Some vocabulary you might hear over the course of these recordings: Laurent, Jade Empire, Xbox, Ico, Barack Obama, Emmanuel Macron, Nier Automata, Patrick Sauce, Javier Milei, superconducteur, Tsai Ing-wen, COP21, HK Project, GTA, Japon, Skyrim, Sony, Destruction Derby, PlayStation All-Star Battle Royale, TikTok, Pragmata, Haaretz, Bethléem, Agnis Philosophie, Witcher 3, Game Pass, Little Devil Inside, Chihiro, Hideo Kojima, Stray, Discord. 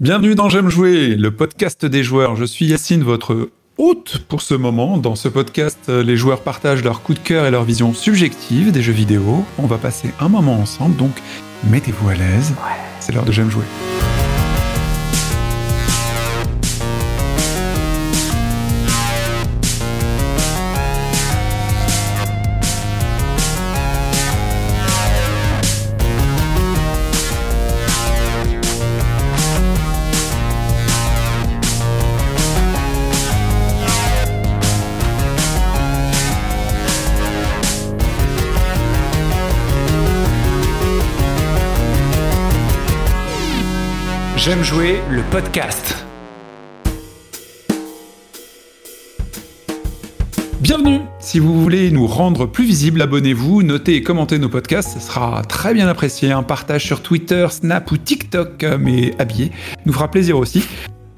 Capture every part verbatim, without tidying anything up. Bienvenue dans J'aime jouer, le podcast des joueurs. Je suis Yacine, votre hôte pour ce moment. Dans ce podcast, les joueurs partagent leurs coups de cœur et leurs visions subjectives des jeux vidéo. On va passer un moment ensemble, donc mettez-vous à l'aise. Ouais. C'est l'heure de J'aime jouer. J'aime jouer le podcast. Bienvenue. Si vous voulez nous rendre plus visibles, abonnez-vous, notez et commentez nos podcasts, ce sera très bien apprécié. Un partage sur Twitter, Snap ou TikTok, mais habillé, nous fera plaisir aussi.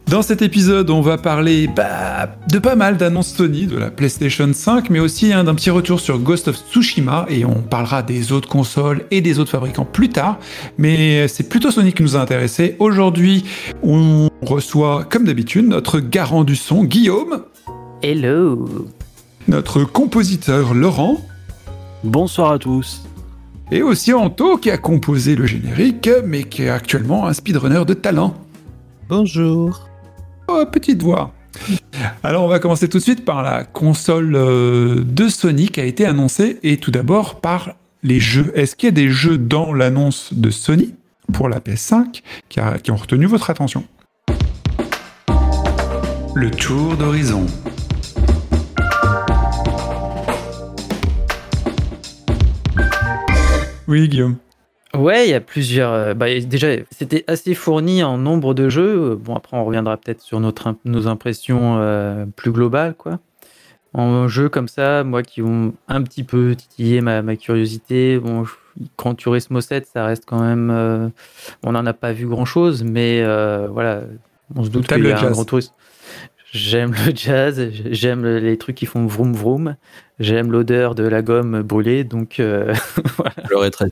Dans cet épisode, on va parler bah, de pas mal d'annonces Sony, de la PlayStation cinq, mais aussi hein, d'un petit retour sur Ghost of Tsushima, et on parlera des autres consoles et des autres fabricants plus tard, mais c'est plutôt Sony qui nous a intéressés. Aujourd'hui, on reçoit, comme d'habitude, notre garant du son, Guillaume. Hello. Notre compositeur, Laurent. Bonsoir à tous. Et aussi Anto, qui a composé le générique, mais qui est actuellement un speedrunner de talent. Bonjour. Oh, petite voix. Alors, on va commencer tout de suite par la console euh, de Sony qui a été annoncée, et tout d'abord par les jeux. Est-ce qu'il y a des jeux dans l'annonce de Sony pour la P S cinq qui, a, qui ont retenu votre attention ? Le tour d'horizon. Oui, Guillaume. Ouais, il y a plusieurs... Bah, déjà, c'était assez fourni en nombre de jeux. Bon, après, on reviendra peut-être sur notre imp- nos impressions euh, plus globales, quoi. En jeu comme ça, moi, qui ont un petit peu titillé ma, ma curiosité. Bon, Gran Turismo sept, ça reste quand même... Euh, on n'en a pas vu grand-chose, mais euh, voilà, on se doute qu'il y a un Gran Turismo. J'aime le jazz, j'aime les trucs qui font vroom vroom, j'aime l'odeur de la gomme brûlée, donc euh, voilà. Je l'aurais très...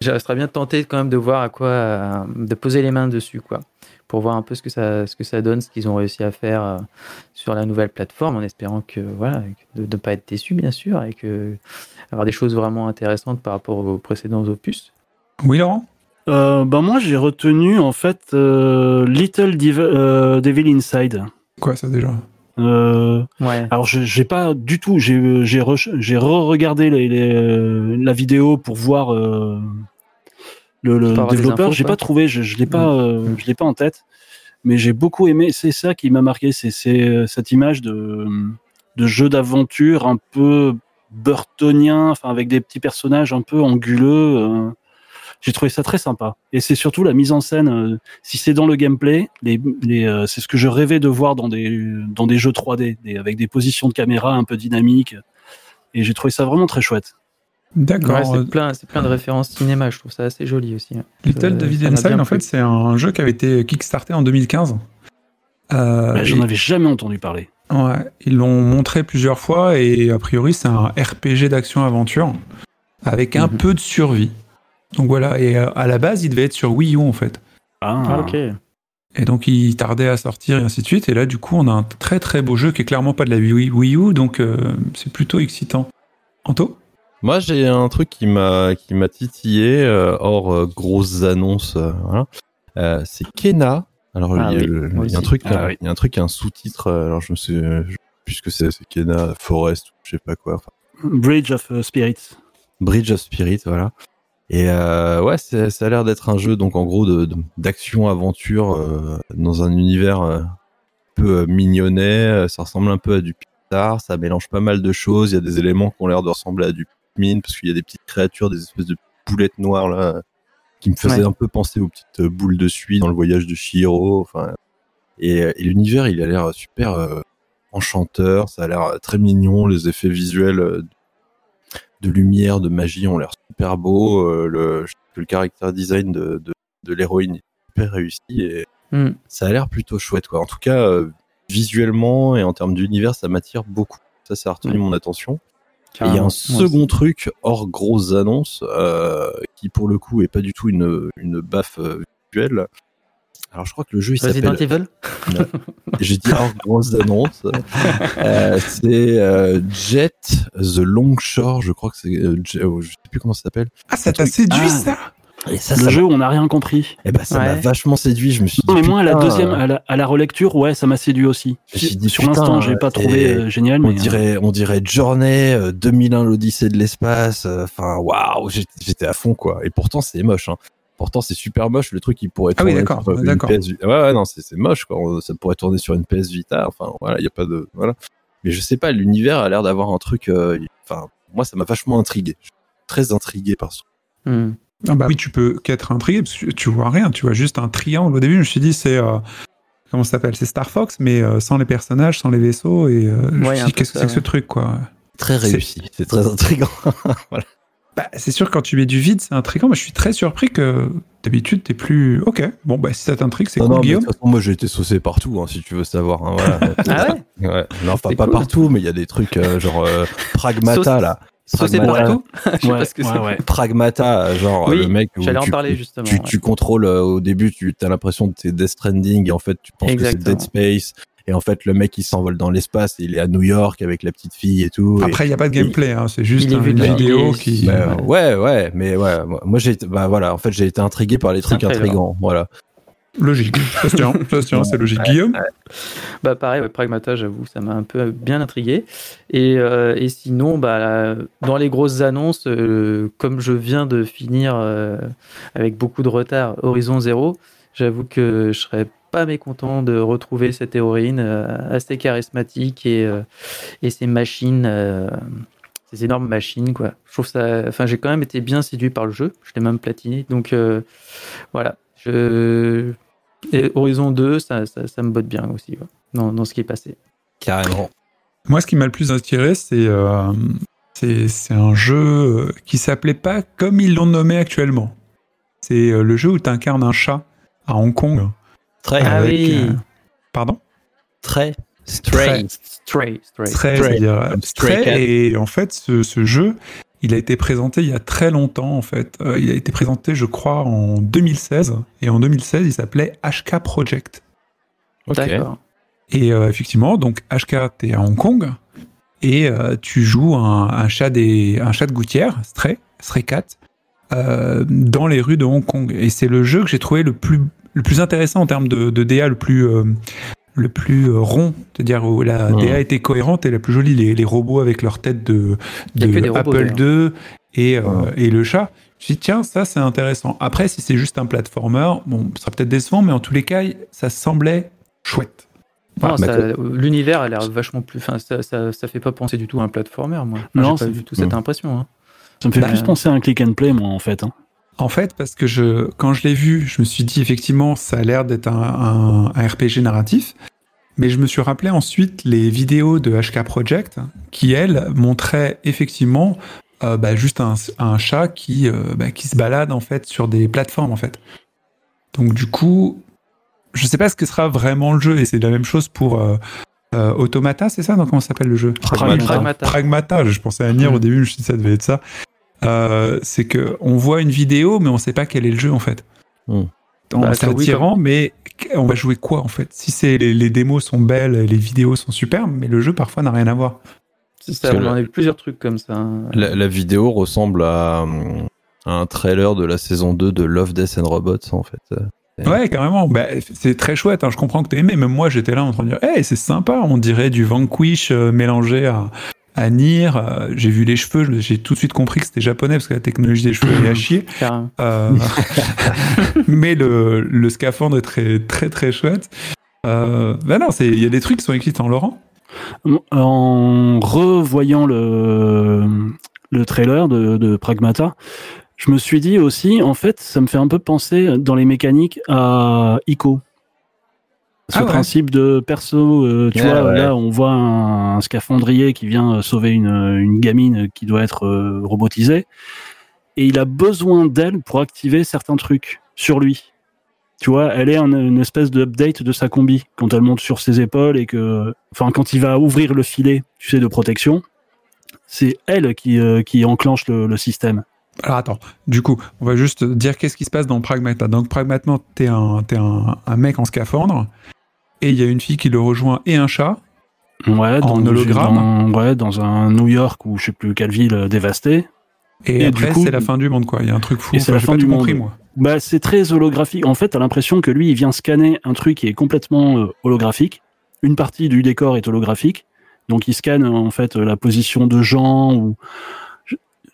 Je serais bien tenté quand même de voir à quoi, de poser les mains dessus, quoi, pour voir un peu ce que ça, ce que ça donne, ce qu'ils ont réussi à faire sur la nouvelle plateforme, en espérant que voilà, de ne pas être déçu bien sûr, et que avoir des choses vraiment intéressantes par rapport aux précédents opus. Oui, Laurent. Euh, ben moi j'ai retenu en fait euh, Little Div- euh, Devil Inside. Quoi ça déjà euh, ouais. Alors j'ai, j'ai pas du tout j'ai j'ai, re, j'ai re-regardé les, les, la vidéo pour voir euh, le, le développeur infos, j'ai pas trouvé je, je l'ai pas euh, je l'ai pas en tête, mais j'ai beaucoup aimé. C'est ça qui m'a marqué, c'est, c'est cette image de de jeu d'aventure un peu burtonien, enfin avec des petits personnages un peu anguleux. Euh, j'ai trouvé ça très sympa, et c'est surtout la mise en scène. Euh, si c'est dans le gameplay, les, les, euh, c'est ce que je rêvais de voir dans des dans des jeux trois D, des, avec des positions de caméra un peu dynamiques, et j'ai trouvé ça vraiment très chouette. D'accord. Ouais, c'est plein c'est plein de références cinéma, je trouve ça assez joli aussi. Little Devil Inside, en fait, c'est un jeu qui avait été kickstarté en deux mille quinze. Euh, bah, j'en et... avais jamais entendu parler. Ouais, ils l'ont montré plusieurs fois, et a priori c'est un R P G d'action aventure avec un mm-hmm. peu de survie. Donc voilà, et à la base, il devait être sur Wii U, en fait. Ah, ok. Et donc, il tardait à sortir, et ainsi de suite. Et là, du coup, on a un très, très beau jeu qui est clairement pas de la Wii U, donc euh, c'est plutôt excitant. Anto ? Moi, j'ai un truc qui m'a, qui m'a titillé, euh, hors euh, grosses annonces, euh, voilà. Euh, c'est Kena. Alors, ah, il, y a, oui, il, y a un truc, ah, oui. il y a un truc, un sous-titre, euh, alors je me sais, je, puisque c'est, c'est Kena, Forest, je sais pas quoi. Enfin. Bridge of uh, Spirits. Bridge of Spirits, voilà. Et euh, ouais, c'est, ça a l'air d'être un jeu, donc en gros, de, de, d'action-aventure euh, dans un univers euh, un peu euh, mignonnet. Euh, ça ressemble un peu à du Pixar, ça mélange pas mal de choses. Il y a des éléments qui ont l'air de ressembler à du Pikmin, parce qu'il y a des petites créatures, des espèces de boulettes noires, là, qui me faisaient ouais. un peu penser aux petites boules de suie dans le voyage de Chihiro. Enfin, et, et l'univers, il a l'air super euh, enchanteur, ça a l'air très mignon, les effets visuels... Euh, de lumière, de magie, ont l'air super beaux. Euh, le, le caractère design de, de, de l'héroïne est super réussi, et mm. ça a l'air plutôt chouette, quoi. En tout cas, euh, visuellement et en termes d'univers, ça m'attire beaucoup. Ça, ça a retenu mm. mon attention. Il y a un ouais, second truc, hors grosses annonces, euh, qui pour le coup est pas du tout une, une baffe visuelle. Alors, je crois que le jeu, il s'appelle... Resident Evil ? Non. J'ai dit, hors grosse annonce. euh, c'est euh, Jet The Longshore, je crois que c'est... Euh, je sais plus comment ça s'appelle. Ah, ça t'a séduit, ah. ça ? Et ça, le ça jeu, m'a... on n'a rien compris. Eh ben, ça ouais. m'a vachement séduit. Je me suis dit, mais moi, à la deuxième, à la, à la relecture, ouais, ça m'a séduit aussi. Je je dit, sur l'instant, j'ai pas trouvé euh, génial. On mais, dirait, hein. on dirait Journey, euh, deux mille un, l'Odyssée de l'espace. Enfin, euh, waouh, j'étais, j'étais à fond, quoi. Et pourtant, c'est moche. Hein. Pourtant, c'est super moche. Le truc, il pourrait tourner ah oui, d'accord, sur une d'accord. P S Vita. Ouais, ouais, non, c'est, c'est moche, quoi. Ça pourrait tourner sur une P S Vita. Enfin, voilà, il y a pas de, voilà. Mais je sais pas, l'univers a l'air d'avoir un truc. Euh, y... Enfin, moi, ça m'a vachement intrigué. Je suis très intrigué par ça. Mm. Ah bah, oui, tu peux qu'être intrigué parce que tu vois rien, tu vois juste un triangle. Au début, je me suis dit, c'est euh, comment ça s'appelle, c'est Star Fox, mais euh, sans les personnages, sans les vaisseaux. Et euh, ouais, je me suis dit, qu'est-ce que c'est que ce truc, quoi. Très réussi, c'est, c'est très intriguant. Voilà. Bah, c'est sûr, quand tu mets du vide, c'est intriguant, mais je suis très surpris que d'habitude, t'es plus. Ok, bon, bah, si ça t'intrigue, c'est non, cool, non, Guillaume. De toute façon, moi, j'ai été saucé partout, hein, si tu veux savoir. Hein, voilà. Ah ouais, ouais. Non, enfin, pas cool. Partout, mais il y a des trucs euh, genre euh, Pragmata, Sauce... là. Pragmata, je sais ouais, pas ce que ouais, c'est. Ouais. Pragmata, genre oui, le mec où j'allais en tu, parler justement, tu, ouais. tu contrôles euh, au début, tu as l'impression que c'est Death Stranding et en fait tu penses exactement. Que c'est Dead Space et en fait le mec il s'envole dans l'espace, il est à New York avec la petite fille et tout. Après il n'y a pas de gameplay, hein, c'est juste un, une vidéo qui. Bah, ouais ouais, mais ouais, moi j'ai, bah voilà, en fait j'ai été intrigué par les trucs intrigants, voilà. Logique, Christian, Christian, c'est logique. Ouais, Guillaume, ouais. Bah pareil, ouais, Pragmata, j'avoue, ça m'a un peu bien intrigué. Et, euh, et sinon, bah, dans les grosses annonces, euh, comme je viens de finir euh, avec beaucoup de retard Horizon Zero, j'avoue que je serais pas mécontent de retrouver cette héroïne euh, assez charismatique et, euh, et ses machines, euh, ces énormes machines, quoi. Je trouve ça, enfin, j'ai quand même été bien séduit par le jeu. Je l'ai même platiné, donc euh, voilà. Je... Et Horizon deux, ça, ça, ça me botte bien aussi, ouais, dans, dans ce qui est passé. Carrément. Moi, ce qui m'a le plus inspiré, c'est, euh, c'est, c'est un jeu qui s'appelait pas comme ils l'ont nommé actuellement. C'est euh, le jeu où tu incarnes un chat à Hong Kong. Stray. Ah oui. Euh, pardon ? Stray. Stray. Stray. Stray. Et en fait, ce, ce jeu... Il a été présenté il y a très longtemps, en fait. Euh, il a été présenté, je crois, en deux mille seize. Et en deux mille seize, il s'appelait H K Project. Ok. D'accord. Et euh, effectivement, donc H K, t'es à Hong Kong. Et euh, tu joues un, un, chat des, un chat de gouttière, Stray, Stray Cat, euh, dans les rues de Hong Kong. Et c'est le jeu que j'ai trouvé le plus, le plus intéressant en termes de, de D A, le plus... Euh, le plus rond, c'est-à-dire où la ouais. D A était cohérente et la plus jolie, les, les robots avec leur tête de, de Apple deux et, ouais. euh, et le chat. Je me dis, tiens, ça c'est intéressant. Après, si c'est juste un platformer, bon, ça sera peut-être décevant, mais en tous les cas, ça semblait chouette. Voilà, non, ça, l'univers a l'air vachement plus... Fin, ça, ça, ça fait pas penser du tout à un platformer, moi. Enfin, non, j'ai pas du tout cette impression. Hein. Ça me fait bah, plus penser à un click and play, moi, en fait. Hein. En fait, parce que je, quand je l'ai vu, je me suis dit, effectivement, ça a l'air d'être un, un, un R P G narratif. Mais je me suis rappelé ensuite les vidéos de H K Project qui, elles, montraient effectivement euh, bah, juste un, un chat qui, euh, bah, qui se balade en fait, sur des plateformes. En fait. Donc du coup, je ne sais pas ce que sera vraiment le jeu. Et c'est la même chose pour euh, euh, Automata, c'est ça ? Non, comment s'appelle le jeu ? Pragmata. Pragmata. Pragmata. Je pensais à Nier mmh. au début, je me suis dit ça devait être ça. Euh, c'est qu'on voit une vidéo, mais on ne sait pas quel est le jeu en fait. Mmh. Bah, c'est attirant, oui, mais on va jouer quoi en fait ? Si c'est les, les démos sont belles, les vidéos sont superbes, mais le jeu parfois n'a rien à voir. C'est ça, on en a eu plusieurs trucs comme ça. La, la vidéo ressemble à, à un trailer de la saison deux de Love, Death and Robots en fait. C'est... Ouais, carrément. Bah, c'est très chouette. Hein. Je comprends que t'as aimé. Même moi, j'étais là en train de dire, hey, c'est sympa. On dirait du Vanquish euh, mélangé à, à Nier. Euh, j'ai vu les cheveux. J'ai tout de suite compris que c'était japonais parce que la technologie des cheveux est à chier. Euh, mais le, le scaphandre est très, très, très chouette. Euh, bah non, c'est, il y a des trucs qui sont excitants, Laurent. En revoyant le, le trailer de, de Pragmata, je me suis dit aussi, en fait, ça me fait un peu penser dans les mécaniques à Ico. Ce ah ouais. principe de perso, euh, tu ouais, vois, ouais. là, on voit un, un scaphandrier qui vient sauver une, une gamine qui doit être euh, robotisée. Et il a besoin d'elle pour activer certains trucs sur lui. Tu vois, elle est un, une espèce d'update de sa combi quand elle monte sur ses épaules et que, enfin, quand il va ouvrir le filet, tu sais, de protection, c'est elle qui, euh, qui enclenche le, le système. Alors attends, du coup, on va juste dire qu'est-ce qui se passe dans Pragmata. Donc Pragmata, t'es un, t'es un, un mec en scaphandre, et il y a une fille qui le rejoint et un chat, ouais, en dans, hologramme. Dans, ouais, dans un New York ou je sais plus quelle ville dévastée. Et, et après, du coup, c'est la fin du monde, quoi. Il y a un truc fou. Et c'est enfin, la fin pas du tout monde. Compris, moi. Bah, c'est très holographique. En fait, t'as l'impression que lui, il vient scanner un truc qui est complètement euh, holographique. Une partie du décor est holographique. Donc, il scanne, en fait, la position de gens ou,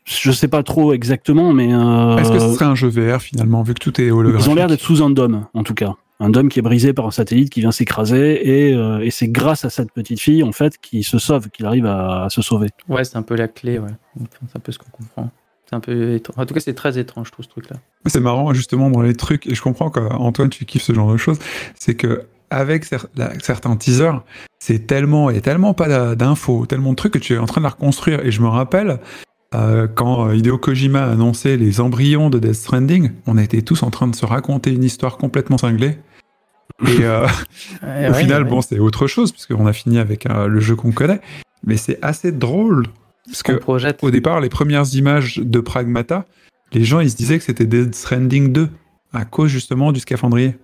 je sais pas trop exactement, mais euh... Est-ce que ce serait un jeu V R, finalement, vu que tout est holographique? Ils ont l'air d'être sous un dôme, en tout cas. Un dôme qui est brisé par un satellite qui vient s'écraser et, euh, et c'est grâce à cette petite fille en fait qu'il se sauve, qu'il arrive à, à se sauver. Ouais, c'est un peu la clé, ouais. Enfin, c'est un peu ce qu'on comprend. C'est un peu étrange. En tout cas, c'est très étrange, je trouve, ce truc-là. C'est marrant, justement, dans les trucs, et je comprends qu'Antoine, tu kiffes ce genre de choses, c'est que avec cer- la, certains teasers, c'est tellement, et tellement pas d'infos, tellement de trucs que tu es en train de la reconstruire. Et je me rappelle, Euh, quand Hideo Kojima a annoncé les embryons de Death Stranding, on était tous en train de se raconter une histoire complètement cinglée. Et euh, ouais, au ouais, final, ouais. bon, c'est autre chose, puisqu'on a fini avec euh, le jeu qu'on connaît. Mais c'est assez drôle, parce qu'on que projette. Au départ, les premières images de Pragmata, les gens ils se disaient que c'était Death Stranding deux, à cause justement du scaphandrier.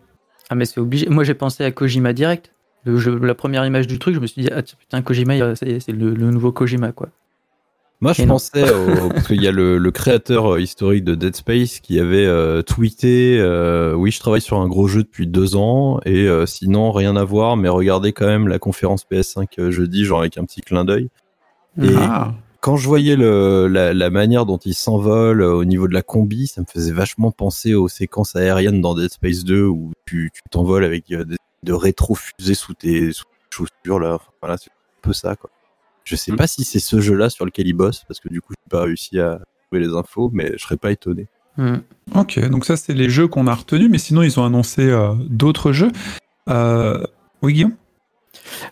Ah mais c'est obligé. Moi j'ai pensé à Kojima direct. Le jeu, la première image du truc, je me suis dit, ah putain, Kojima, c'est, c'est le, le nouveau Kojima, quoi. Moi, je pensais au, parce qu'il y a le, le créateur historique de Dead Space qui avait euh, tweeté euh, « Oui, je travaille sur un gros jeu depuis deux ans et euh, sinon, rien à voir, mais regardez quand même la conférence P S cinq jeudi, genre avec un petit clin d'œil. » Et ah. quand je voyais le, la, la manière dont il s'envole au niveau de la combi, ça me faisait vachement penser aux séquences aériennes dans Dead Space deux où tu, tu t'envoles avec des, de rétro-fusées sous tes, sous tes chaussures. Là. Enfin, voilà, c'est un peu ça, quoi. Je sais pas si c'est ce jeu-là sur lequel il bosse, parce que du coup, j'ai pas réussi à trouver les infos, mais je serais pas étonné. Mmh. Ok, donc ça, c'est les jeux qu'on a retenus, mais sinon, ils ont annoncé euh, d'autres jeux. Euh... Oui, Guillaume ?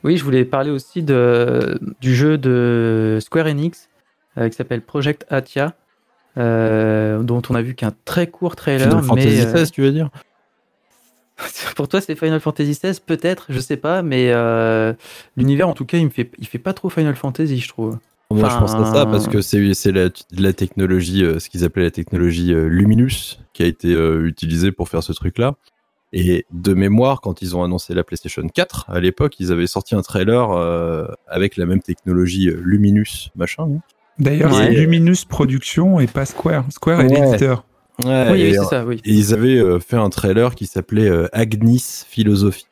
Oui, je voulais parler aussi de, du jeu de Square Enix, euh, qui s'appelle Project Athia, euh, dont on a vu qu'un très court trailer. Final Fantasy seize, euh... tu veux dire ? Pour toi, c'est Final Fantasy seize, peut-être, je sais pas, mais euh, l'univers, en tout cas, il me fait, il fait pas trop Final Fantasy, je trouve. Moi, enfin, je pense à ça parce que c'est, c'est la, la technologie, euh, ce qu'ils appelaient la technologie euh, Luminous, qui a été euh, utilisée pour faire ce truc-là. Et de mémoire, quand ils ont annoncé la PlayStation quatre, à l'époque, ils avaient sorti un trailer euh, avec la même technologie euh, Luminous, machin. Hein. D'ailleurs, ouais. C'est Luminous Production et pas Square. Square est ouais. l'éditeur. Ouais, oui, et, oui, c'est ça, oui. Et ils avaient euh, fait un trailer qui s'appelait euh, Agnis Philosophie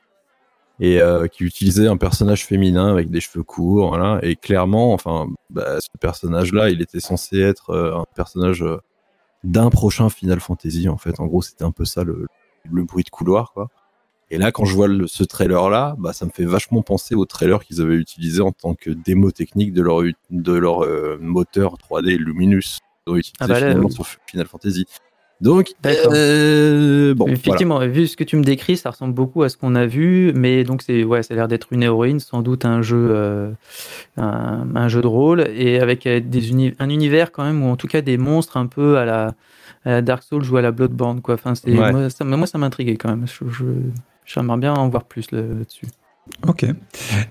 et euh, qui utilisait un personnage féminin avec des cheveux courts, voilà. Et clairement, enfin, bah, ce personnage-là, il était censé être euh, un personnage euh, d'un prochain Final Fantasy. En fait, en gros, c'était un peu ça le, le bruit de couloir, quoi. Et là, quand je vois le, ce trailer-là, bah, ça me fait vachement penser au trailer qu'ils avaient utilisé en tant que démo technique de leur de leur euh, moteur trois D Luminous, qu'ils ont utilisé ah bah là, finalement oui. sur Final Fantasy. Donc, euh, bon, effectivement, voilà. Vu ce que tu me décris, ça ressemble beaucoup à ce qu'on a vu, mais donc c'est, ouais, ça a l'air d'être une héroïne, sans doute un jeu, euh, un, un jeu de rôle, et avec des uni- un univers quand même, ou en tout cas des monstres un peu à la, à la Dark Souls ou à la Bloodborne, quoi. Enfin, c'est, ouais. moi, ça, moi, ça m'intriguait quand même. Je, je, j'aimerais bien en voir plus là, là-dessus. Ok.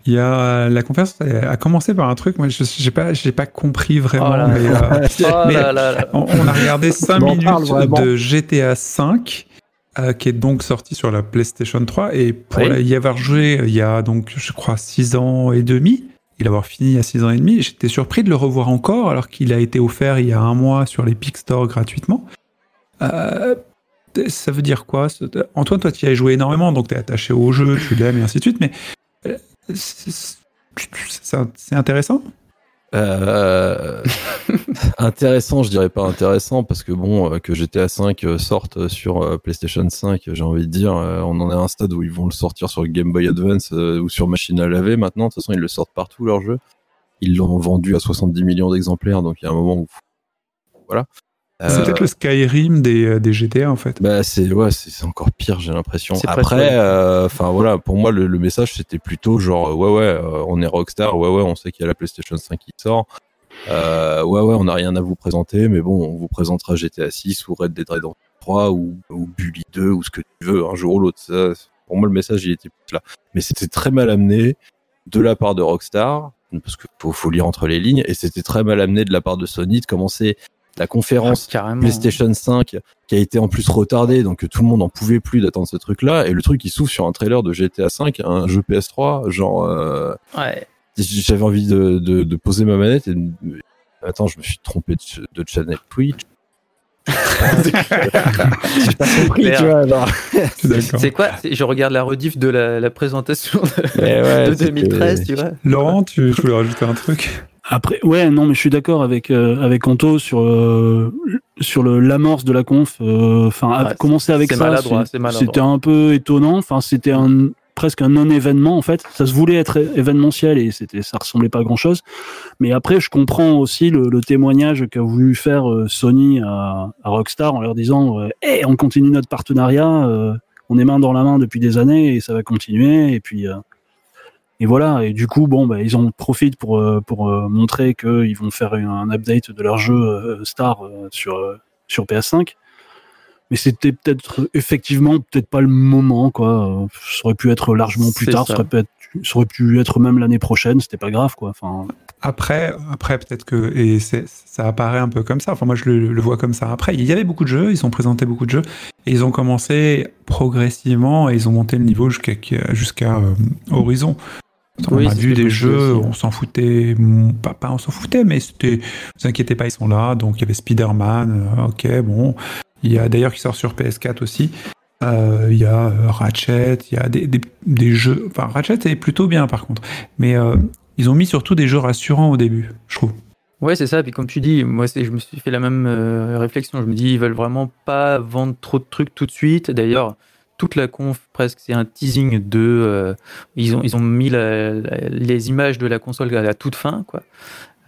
Il y a la conférence a commencé par un truc. Moi, je j'ai pas, j'ai pas compris vraiment. Oh là mais, euh, oh mais là là. On, on a regardé cinq minutes de G T A V, euh, qui est donc sorti sur la PlayStation trois. Et pour oui. la, y avoir joué, il y a donc, je crois, six ans et demi. Et l'avoir fini il y a six ans et demi, j'étais surpris de le revoir encore, alors qu'il a été offert il y a un mois sur l'Epic Store gratuitement. Euh, Ça veut dire quoi ? Antoine, toi, tu y as joué énormément, donc tu es attaché au jeu, tu l'aimes et ainsi de suite, mais c'est, c'est, c'est intéressant ? euh, Intéressant, je dirais pas intéressant, parce que bon, que G T A V sorte sur PlayStation cinq, j'ai envie de dire, on en est à un stade où ils vont le sortir sur Game Boy Advance ou sur machine à laver maintenant, de toute façon, ils le sortent partout, leur jeu. Ils l'ont vendu à soixante-dix millions d'exemplaires, donc il y a un moment où... Voilà. C'est euh, peut-être le Skyrim des, des G T A en fait. Bah c'est ouais c'est, c'est encore pire, j'ai l'impression. C'est après enfin euh, voilà, pour moi le, le message c'était plutôt genre ouais ouais euh, on est Rockstar, ouais ouais on sait qu'il y a la PlayStation cinq qui sort, euh, ouais ouais on n'a rien à vous présenter mais bon on vous présentera G T A six ou Red Dead Redemption trois ou, ou Bully deux ou ce que tu veux un jour ou l'autre. Ça, pour moi le message il était plus là. Mais c'était très mal amené de la part de Rockstar parce que faut, faut lire entre les lignes et c'était très mal amené de la part de Sony de commencer la conférence ah, PlayStation cinq qui a été en plus retardée, donc tout le monde en pouvait plus d'attendre ce truc-là, et le truc il s'ouvre sur un trailer de G T A cinq, un jeu P S trois, genre euh, ouais. j'avais envie de, de, de poser ma manette et de... attends, je me suis trompé de, de channel Twitch. J'ai pas compris, tu vois, alors. C'est quoi, c'est, je regarde la rediff de la, la présentation de, ouais, de deux mille treize, tu vois. Laurent, tu, tu voulais rajouter un truc? Après, ouais, non, mais je suis d'accord avec euh, avec Anto sur euh, sur le l'amorce de la conf. Enfin, euh, ouais, commencer avec c'est ça, maladroit, c'est, c'est c'était un peu étonnant. Enfin, c'était un presque un non-événement en fait. Ça se voulait être événementiel et c'était, ça ressemblait pas à grand chose. Mais après, je comprends aussi le, le témoignage qu'a voulu faire euh, Sony à, à Rockstar en leur disant, euh, hey, on continue notre partenariat, euh, on est main dans la main depuis des années et ça va continuer. Et puis. Euh, Et voilà, et du coup, bon, bah, ils en profitent pour euh, pour euh, montrer qu'ils vont faire une, un update de leur jeu euh, Star euh, sur euh, sur P S cinq. Mais c'était peut-être effectivement peut-être pas le moment, quoi. Ça aurait pu être largement plus c'est tard, ça. Ça, aurait pu être, ça aurait pu être même l'année prochaine. C'était pas grave, quoi. Enfin. Après, après peut-être que et c'est, ça apparaît un peu comme ça. Enfin, moi, je le, le vois comme ça. Après, il y avait beaucoup de jeux, ils ont présenté beaucoup de jeux, et ils ont commencé progressivement et ils ont monté le niveau jusqu'à jusqu'à euh, Horizon. On oui, a vu des jeux, aussi. On s'en foutait, pas, pas on s'en foutait, mais c'était, vous inquiétez pas, ils sont là, donc il y avait Spider-Man, ok, bon, il y a d'ailleurs qui sort sur P S quatre aussi, euh, il y a Ratchet, il y a des, des, des jeux, enfin Ratchet est plutôt bien par contre, mais euh, ils ont mis surtout des jeux rassurants au début, je trouve. Ouais, c'est ça, puis comme tu dis, moi c'est, je me suis fait la même euh, réflexion, je me dis, ils veulent vraiment pas vendre trop de trucs tout de suite, d'ailleurs... Toute la conf, presque, c'est un teasing de. Euh, ils ont ils ont mis la, la, les images de la console à la toute fin, quoi.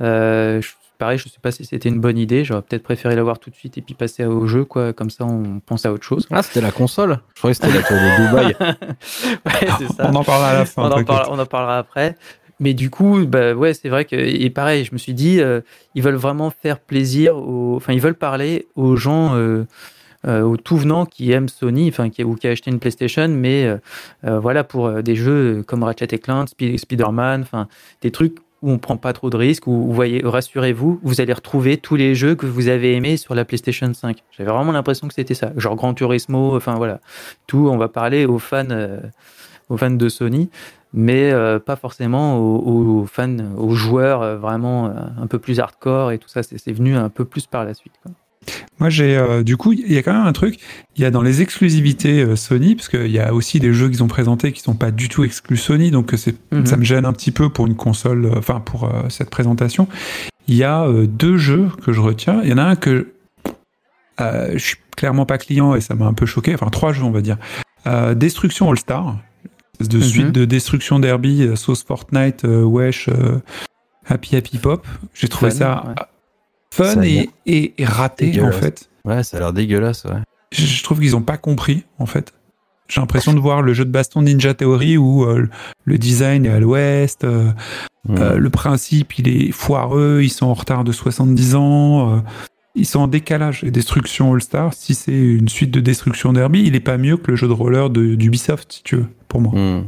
Euh, je, pareil, je sais pas si c'était une bonne idée. J'aurais peut-être préféré l'avoir tout de suite et puis passer au jeu, quoi. Comme ça, on pense à autre chose. Ah, c'était la console. Je croyais que c'était la tour de Dubaï. Ouais, c'est ça. On en parlera à la fin. On en parlera, on en parlera après. Mais du coup, bah ouais, c'est vrai que et pareil, je me suis dit, euh, ils veulent vraiment faire plaisir aux. Enfin, ils veulent parler aux gens. Euh, Euh, au tout venant qui aime Sony, enfin qui ou qui a acheté une PlayStation, mais euh, euh, voilà pour euh, des jeux comme Ratchet et Clank, Sp- Spider-Man, enfin des trucs où on prend pas trop de risques. Où vous voyez, rassurez-vous, vous allez retrouver tous les jeux que vous avez aimés sur la PlayStation cinq. J'avais vraiment l'impression que c'était ça, genre Gran Turismo, enfin voilà, tout. On va parler aux fans, euh, aux fans de Sony, mais euh, pas forcément aux, aux fans, aux joueurs euh, vraiment euh, un peu plus hardcore et tout ça. C'est, c'est venu un peu plus par la suite, quoi. Moi, j'ai euh, du coup, il y a quand même un truc. Il y a dans les exclusivités euh, Sony, parce qu'il y a aussi des jeux qu'ils ont présentés qui sont pas du tout exclus Sony, donc c'est, mm-hmm. ça me gêne un petit peu pour une console, enfin euh, pour euh, cette présentation. Il y a euh, deux jeux que je retiens. Il y en a un que euh, je suis clairement pas client et ça m'a un peu choqué. Enfin, trois jeux, on va dire. Euh, Destruction All-Star, de mm-hmm. suite de Destruction Derby, euh, sauce Fortnite, euh, Wesh, euh, Happy Happy Pop. J'ai trouvé Fun, ça. Ouais. Fun et, et, et raté en fait. Ouais, ça a l'air dégueulasse. Ouais. Je, je trouve qu'ils n'ont pas compris en fait. J'ai l'impression de voir le jeu de baston Ninja Theory où euh, le design est à l'ouest, euh, ouais. euh, le principe il est foireux, ils sont en retard de soixante-dix ans, euh, ils sont en décalage. Et Destruction All-Star, si c'est une suite de Destruction Derby, il n'est pas mieux que le jeu de roller de, d'Ubisoft, si tu veux, pour moi. Mm.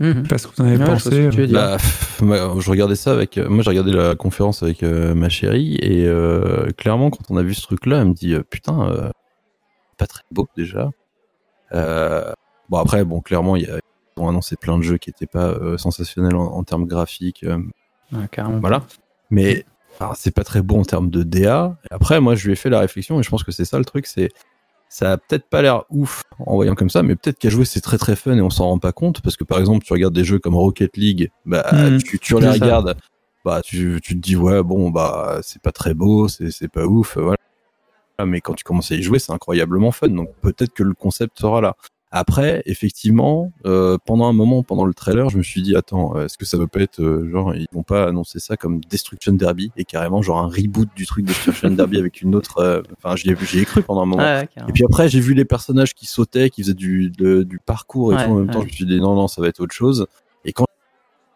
Mm-hmm. Parce que vous en avez ouais, pensé. Je, bah, je regardais ça avec. Moi, j'ai regardé la conférence avec euh, ma chérie et euh, clairement, quand on a vu ce truc-là, elle me dit putain, euh, pas très beau déjà. Euh, bon après, bon clairement, y a, ils ont annoncé plein de jeux qui n'étaient pas euh, sensationnels en, en termes graphiques. Euh, ouais, carrément. Voilà. Mais alors, c'est pas très beau en termes de D A. Et après, moi, je lui ai fait la réflexion et je pense que c'est ça le truc, c'est ça a peut-être pas l'air ouf en voyant comme ça, mais peut-être qu'à jouer c'est très très fun et on s'en rend pas compte parce que par exemple tu regardes des jeux comme Rocket League, bah mmh, tu, tu les ça. regardes, bah tu, tu te dis ouais bon bah c'est pas très beau, c'est c'est pas ouf, voilà. Mais quand tu commences à y jouer c'est incroyablement fun, donc peut-être que le concept sera là. Après effectivement euh, pendant un moment pendant le trailer je me suis dit attends est-ce que ça veut pas être euh, genre ils vont pas annoncer ça comme Destruction Derby et carrément genre un reboot du truc Destruction Derby avec une autre enfin euh, j'y ai j'y ai cru pendant un moment ouais, et puis après j'ai vu les personnages qui sautaient qui faisaient du de, du parcours et ouais, tout en même ouais. temps je me suis dit non non ça va être autre chose et quand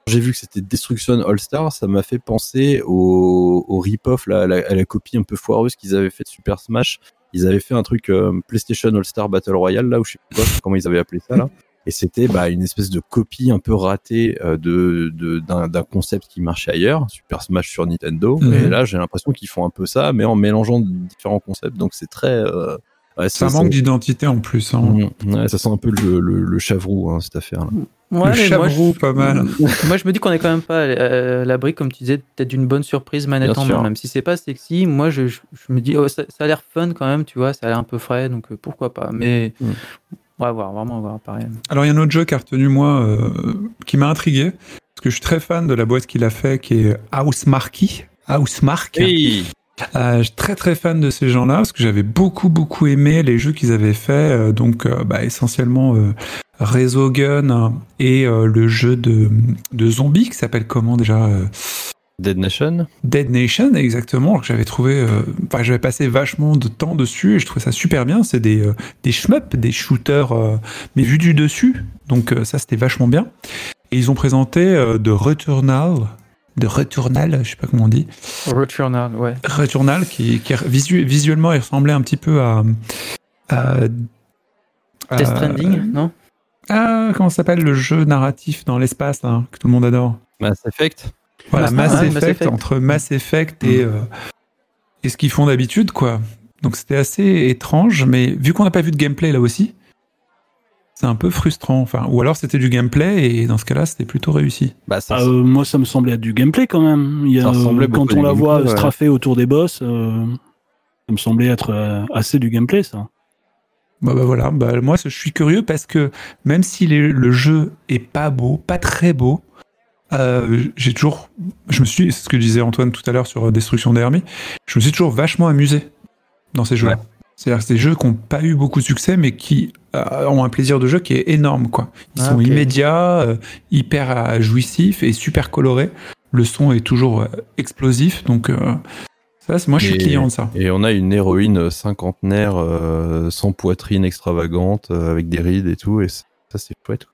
j'ai vu que c'était Destruction All-Star ça m'a fait penser au au rip-off là, à, la, à la copie un peu foireuse qu'ils avaient fait de Super Smash. Ils avaient fait un truc euh, PlayStation All-Star Battle Royale, là, ou je sais pas comment ils avaient appelé ça, là. et c'était bah, une espèce de copie un peu ratée euh, de, de, d'un, d'un concept qui marche ailleurs, Super Smash sur Nintendo, mmh. et là j'ai l'impression qu'ils font un peu ça, mais en mélangeant différents concepts, donc c'est très... Euh, ouais, ça, ça manque c'est... d'identité en plus. Hein. Mmh. Ouais, ça sent un peu le, le, le chavroux, hein, cette affaire-là. Ouais, le chavroux, je... pas mal. Moi, je me dis qu'on n'est quand même pas à l'abri, comme tu disais, peut-être d'une bonne surprise manette en main. Même si c'est pas sexy, moi, je, je, je me dis, oh, ça, ça a l'air fun quand même, tu vois, ça a l'air un peu frais, donc euh, pourquoi pas. Mais mmh. on va voir, vraiment, on va voir, pareil. Alors, il y a un autre jeu qui a retenu, moi, euh, qui m'a intrigué, parce que je suis très fan de la boîte qu'il a fait, qui est Housemarque. Housemarque. Oui. Euh, je suis très très fan de ces gens-là parce que j'avais beaucoup beaucoup aimé les jeux qu'ils avaient fait, euh, donc euh, bah, essentiellement euh, Resogun et euh, le jeu de, de zombies qui s'appelle comment déjà euh... Dead Nation. Dead Nation, exactement. Alors que j'avais trouvé, euh, enfin j'avais passé vachement de temps dessus et je trouvais ça super bien. C'est des euh, des shmup, des shooters, euh, mais vus du dessus. Donc euh, ça c'était vachement bien. Et ils ont présenté euh, de Returnal. de Returnal, je sais pas comment on dit. Returnal, ouais. Returnal, qui, qui visu, visuellement, il ressemblait un petit peu à... à, à Death Stranding, euh, non Ah, comment ça s'appelle le jeu narratif dans l'espace, là, que tout le monde adore Mass Effect. Voilà, Mass, ah, Effect, Mass Effect, entre Mass Effect et, mmh. euh, et ce qu'ils font d'habitude, quoi. Donc c'était assez étrange, mais vu qu'on n'a pas vu de gameplay, là aussi, c'est un peu frustrant, enfin, ou alors c'était du gameplay et dans ce cas-là c'était plutôt réussi. Bah, ça, euh, moi ça me semblait être du gameplay quand même. Il y a, euh, quand on la voit ouais. straffer autour des boss, euh, ça me semblait être euh, assez du gameplay ça. Bah, bah voilà, bah, moi je suis curieux parce que même si les, le jeu est pas beau, pas très beau, euh, j'ai toujours, je me suis, c'est ce que disait Antoine tout à l'heure sur Destruction Derby, je me suis toujours vachement amusé dans ces jeux-là. Ouais. C'est-à-dire que c'est des jeux qui n'ont pas eu beaucoup de succès, mais qui euh, ont un plaisir de jeu qui est énorme, quoi. Ils ah, sont okay. immédiats, euh, hyper jouissifs et super colorés. Le son est toujours euh, explosif, donc euh, ça, c'est, moi, je suis et, client de ça. Et on a une héroïne cinquantenaire, euh, sans poitrine, extravagante, euh, avec des rides et tout, et ça, c'est chouette.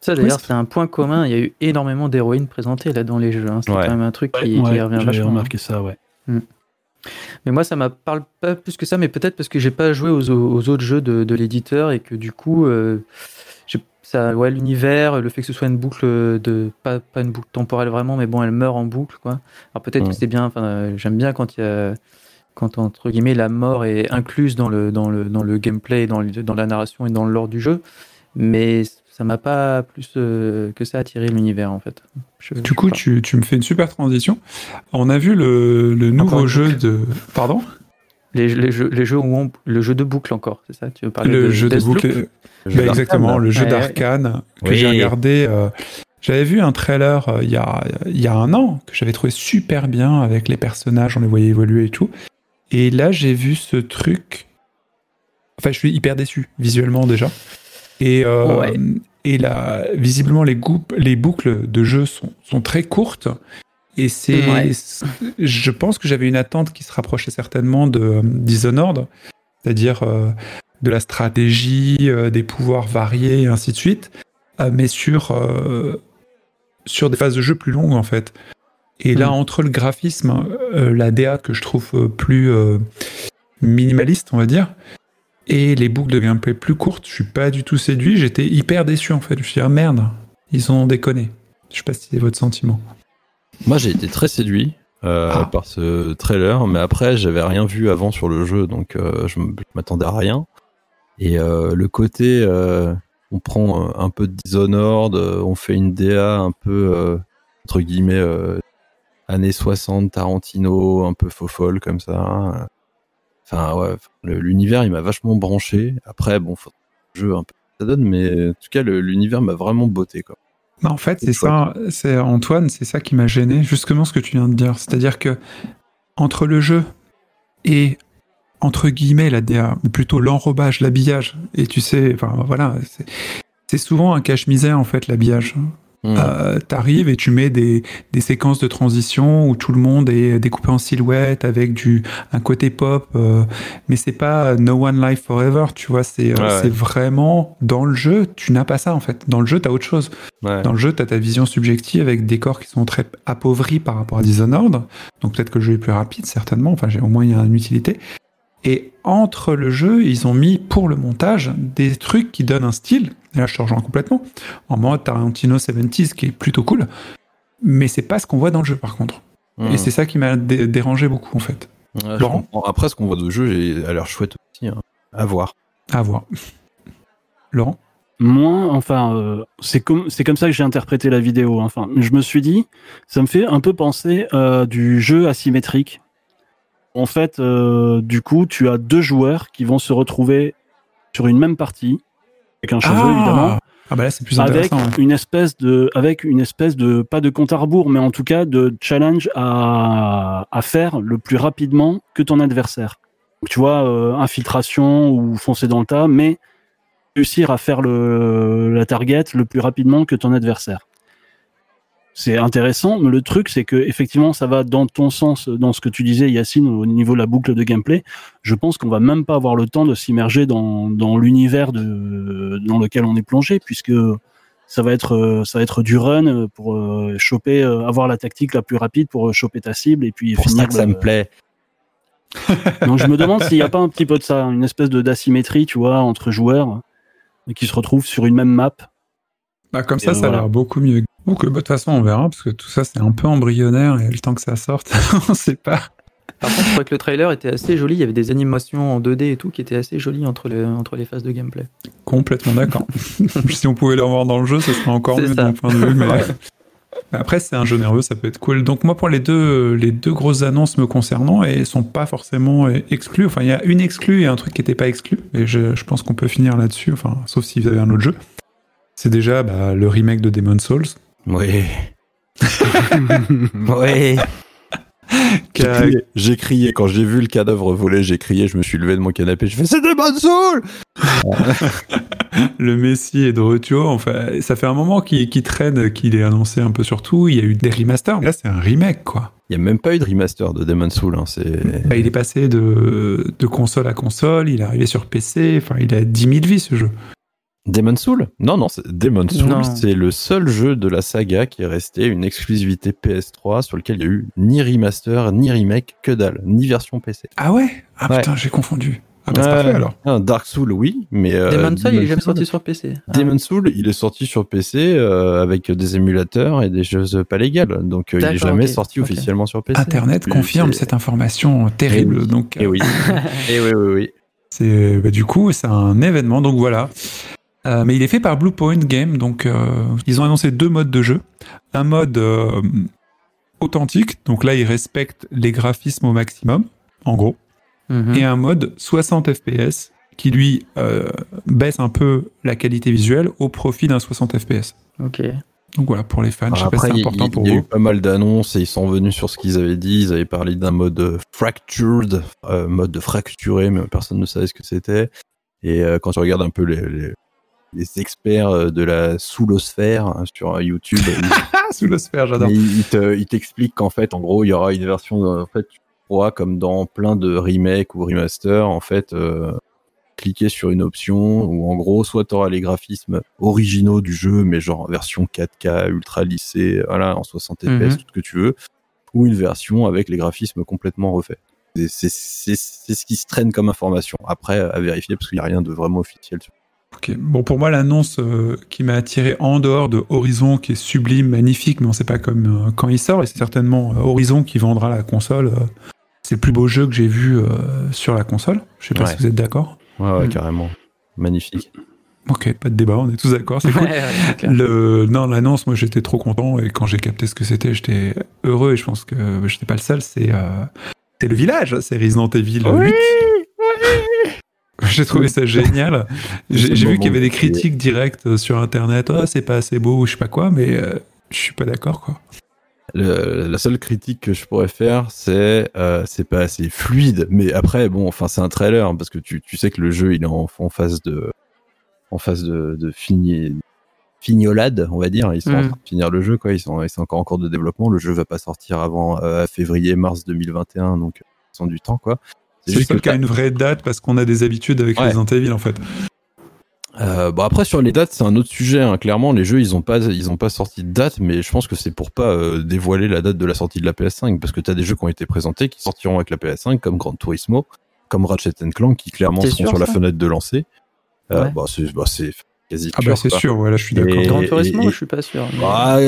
Ça, d'ailleurs, oui, c'est... c'est un point commun. Il y a eu énormément d'héroïnes présentées là dans les jeux. Hein. C'est ouais. quand même un truc qui, ouais, qui revient vachement. J'avais remarqué ça, ouais. Mm. Mais moi ça ne me parle pas plus que ça, mais peut-être parce que j'ai pas joué aux, aux autres jeux de, de l'éditeur et que du coup euh, j'ai, ça, ouais, l'univers, le fait que ce soit une boucle de, pas, pas une boucle temporelle vraiment, mais bon elle meurt en boucle quoi. Alors peut-être ouais. que c'est bien, enfin, euh, j'aime bien quand il y a, quand entre guillemets la mort est incluse dans le, dans le, dans le gameplay, dans, le, dans la narration et dans le lore du jeu, mais ça m'a pas plus euh, que ça attiré l'univers en fait. Je, du je coup, tu, tu me fais une super transition. On a vu le, le nouveau jeu de. Pardon ? Les, les jeux, les jeux où on, le jeu de boucle encore, c'est ça ? Tu veux parler le de jeu de boucle. Le jeu bah, exactement, le jeu d'Arcane oui. que j'ai regardé. Euh, j'avais vu un trailer il euh, y, a, y a un an que j'avais trouvé super bien avec les personnages, on les voyait évoluer et tout. Et là, j'ai vu ce truc. Enfin, je suis hyper déçu visuellement déjà. Et. Euh, ouais. Et là, visiblement, les, goupes, les boucles de jeu sont, sont très courtes. Et c'est, ouais. c'est. Je pense que j'avais une attente qui se rapprochait certainement de euh, Dishonored, c'est-à-dire euh, de la stratégie, euh, des pouvoirs variés, et ainsi de suite, euh, mais sur, euh, sur des phases de jeu plus longues, en fait. Et mmh. là, entre le graphisme, euh, la D A que je trouve plus euh, minimaliste, on va dire. Et les boucles de gameplay plus courtes, je suis pas du tout séduit, j'étais hyper déçu en fait. Je me suis dit, merde, ils ont déconné. Je sais pas si c'est votre sentiment. Moi j'ai été très séduit euh, ah. par ce trailer, mais après j'avais rien vu avant sur le jeu, donc euh, je m'attendais à rien. Et euh, le côté, euh, on prend un peu de Dishonored, on fait une D A un peu, euh, entre guillemets, euh, années soixante, Tarantino, un peu faux-folle comme ça... Enfin, ouais, l'univers, il m'a vachement branché. Après, bon, faut le jeu un peu ça donne, mais en tout cas, le, l'univers m'a vraiment botté, quoi. Bah en fait, c'est, c'est ça, c'est Antoine, c'est ça qui m'a gêné, justement, ce que tu viens de dire. C'est-à-dire que, entre le jeu et, entre guillemets, la D A, ou plutôt l'enrobage, l'habillage, et tu sais, enfin, voilà, c'est, c'est souvent un cache-misère, en fait, l'habillage. Mmh. Euh, t'arrives et tu mets des, des séquences de transition où tout le monde est découpé en silhouette avec du, un côté pop, euh, mais c'est pas No One Life Forever, tu vois, c'est, ouais, c'est ouais. vraiment dans le jeu, tu n'as pas ça en fait. Dans le jeu, t'as autre chose. Ouais. Dans le jeu, t'as ta vision subjective avec des corps qui sont très appauvris par rapport à Dishonored, donc peut-être que le jeu est plus rapide, certainement, enfin, j'ai, au moins il y a une utilité. Et entre le jeu, ils ont mis pour le montage des trucs qui donnent un style. Et là, je te rejoins complètement. En mode Tarantino soixante-dix, qui est plutôt cool. Mais c'est pas ce qu'on voit dans le jeu, par contre. Mmh. Et c'est ça qui m'a dé- dérangé beaucoup, en fait. Ouais, Laurent ? Après, ce qu'on voit dans le jeu a l'air chouette aussi. Hein. À voir. À voir. Laurent ? Moi, enfin, euh, c'est comme c'est comme ça que j'ai interprété la vidéo. Hein. Enfin, je me suis dit, ça me fait un peu penser euh, du jeu asymétrique. En fait, euh, du coup, tu as deux joueurs qui vont se retrouver sur une même partie, avec un changement, ah évidemment. Ah bah là, c'est plus intéressant. Avec ouais. une espèce de, avec une espèce de, pas de compte à rebours, mais en tout cas de challenge à à faire le plus rapidement que ton adversaire. Donc, tu vois, euh, infiltration ou foncer dans le tas, mais réussir à faire le, la target le plus rapidement que ton adversaire. C'est intéressant, mais le truc, c'est que effectivement, ça va dans ton sens, dans ce que tu disais, Yacine, au niveau de la boucle de gameplay. Je pense qu'on va même pas avoir le temps de s'immerger dans, dans l'univers de, dans lequel on est plongé, puisque ça va être, ça va être du run pour choper, avoir la tactique la plus rapide pour choper ta cible et puis pour finir. Pour ça que le, ça me plaît. Donc je me demande s'il n'y a pas un petit peu de ça, une espèce de d'asymétrie, tu vois, entre joueurs qui se retrouvent sur une même map. Bah comme et ça, euh, ça a l'air voilà. beaucoup mieux. Donc, de toute façon, on verra, parce que tout ça, c'est un peu embryonnaire, et le temps que ça sorte, on ne sait pas. Par contre, je crois que le trailer était assez joli, il y avait des animations en deux D et tout, qui étaient assez jolies entre les, entre les phases de gameplay. Complètement d'accord. Si on pouvait le revoir dans le jeu, ça serait encore c'est mieux d'un point de vue. Mais... ouais. Après, c'est un jeu nerveux, ça peut être cool. Donc moi, pour les deux, les deux grosses annonces me concernant, et sont pas forcément exclues, enfin, il y a une exclue et un truc qui n'était pas exclu, et je, je pense qu'on peut finir là-dessus, enfin, sauf si vous avez un autre jeu. C'est déjà bah, le remake de Demon's Souls. Oui. oui. J'ai crié, j'ai crié quand j'ai vu le cadavre voler, j'ai crié, je me suis levé de mon canapé, je fais c'est Demon's Souls. Le Messi est de retour. Enfin, ça fait un moment qu'il, qu'il traîne, qu'il est annoncé un peu sur tout. Il y a eu des remasters. Là, c'est un remake, quoi. Il n'y a même pas eu de remaster de Demon's Souls. Hein, c'est... Bah, il est passé de, de console à console. Il est arrivé sur P C. Enfin, il a dix mille vies ce jeu. Demon's Souls ? Non, non, c'est Demon's Souls, non. C'est le seul jeu de la saga qui est resté une exclusivité P S trois sur lequel il n'y a eu ni remaster, ni remake, que dalle, ni version P C. Ah ouais ? Ah ouais. Putain, j'ai confondu. Ah bah c'est euh, parfait alors. Non, Dark Souls, oui, mais... Euh, Demon's Souls, il est jamais sorti sur P C. Ah. Demon's Souls, il est sorti sur P C euh, avec des émulateurs et des choses pas légales, donc euh, il n'est jamais okay, sorti okay. officiellement sur P C. Internet donc, confirme c'est... cette information terrible, et oui. donc... Euh... Et oui, et oui, oui, oui. C'est, bah, du coup, c'est un événement, donc voilà... Euh, mais il est fait par Bluepoint Game, donc euh, ils ont annoncé deux modes de jeu. Un mode euh, authentique, donc là ils respectent les graphismes au maximum, en gros, mm-hmm. et un mode soixante F P S qui lui euh, baisse un peu la qualité visuelle au profit d'un soixante F P S. Ok. Donc voilà, pour les fans, alors je sais après, pas si c'est important y, pour vous. Il y a eu pas mal d'annonces et ils sont venus sur ce qu'ils avaient dit. Ils avaient parlé d'un mode fractured, euh, mode fracturé, mais personne ne savait ce que c'était. Et euh, quand tu regardes un peu les... les... les experts de la soulosphère hein, sur YouTube. ils... soulosphère, j'adore. Ils, te, ils t'expliquent qu'en fait, en gros, il y aura une version, en fait, tu pourras, comme dans plein de remakes ou remasters, en fait, euh, cliquer sur une option où, en gros, soit tu auras les graphismes originaux du jeu, mais genre version quatre K, ultra lissée, voilà, en soixante F P S, mm-hmm. tout ce que tu veux, ou une version avec les graphismes complètement refaits. C'est, c'est, c'est, c'est ce qui se traîne comme information. Après, à vérifier, parce qu'il n'y a rien de vraiment officiel sur Ok, bon pour moi l'annonce euh, qui m'a attiré en dehors de Horizon qui est sublime, magnifique, mais on sait pas comme, euh, quand il sort et c'est certainement euh, Horizon qui vendra la console. Euh, c'est le plus beau jeu que j'ai vu euh, sur la console. Je sais pas ouais. si vous êtes d'accord. Ouais, ouais mmh. carrément, magnifique. Ok, pas de débat, on est tous d'accord. C'est cool. ouais, ouais, le non l'annonce, moi j'étais trop content et quand j'ai capté ce que c'était, j'étais heureux et je pense que bah, j'étais pas le seul. C'est euh... c'est le village, c'est Resident Evil oui huit. J'ai trouvé ça génial. J'ai, j'ai vu qu'il y avait des critiques directes sur Internet. Ah, c'est pas assez beau ou je sais pas quoi, mais euh, je suis pas d'accord, quoi. Le, la seule critique que je pourrais faire, c'est euh, c'est pas assez fluide. Mais après, bon, enfin, c'est un trailer hein, parce que tu, tu sais que le jeu il est en, en phase de en phase de, de fini, fignolade, on va dire. Ils sont mmh. en train de finir le jeu, quoi. Ils sont, ils sont encore en cours de développement. Le jeu va pas sortir avant euh, février-mars deux mille vingt et un, donc ils ont du temps, quoi. C'est, c'est juste qu'il y a une vraie date parce qu'on a des habitudes avec ouais. Resident Evil en fait. Euh, bon après sur les dates c'est un autre sujet hein. Clairement les jeux ils ont pas ils ont pas sorti de date mais je pense que c'est pour pas euh, dévoiler la date de la sortie de la P S cinq parce que t'as des jeux qui ont été présentés qui sortiront avec la P S cinq comme Gran Turismo comme Ratchet and Clank qui clairement sont sur la fenêtre de lancer. Euh, ouais. bah, c'est, bah, c'est quasi ah bah c'est pas. sûr ouais là je suis d'accord. Gran Turismo, je suis pas sûr mais... bah,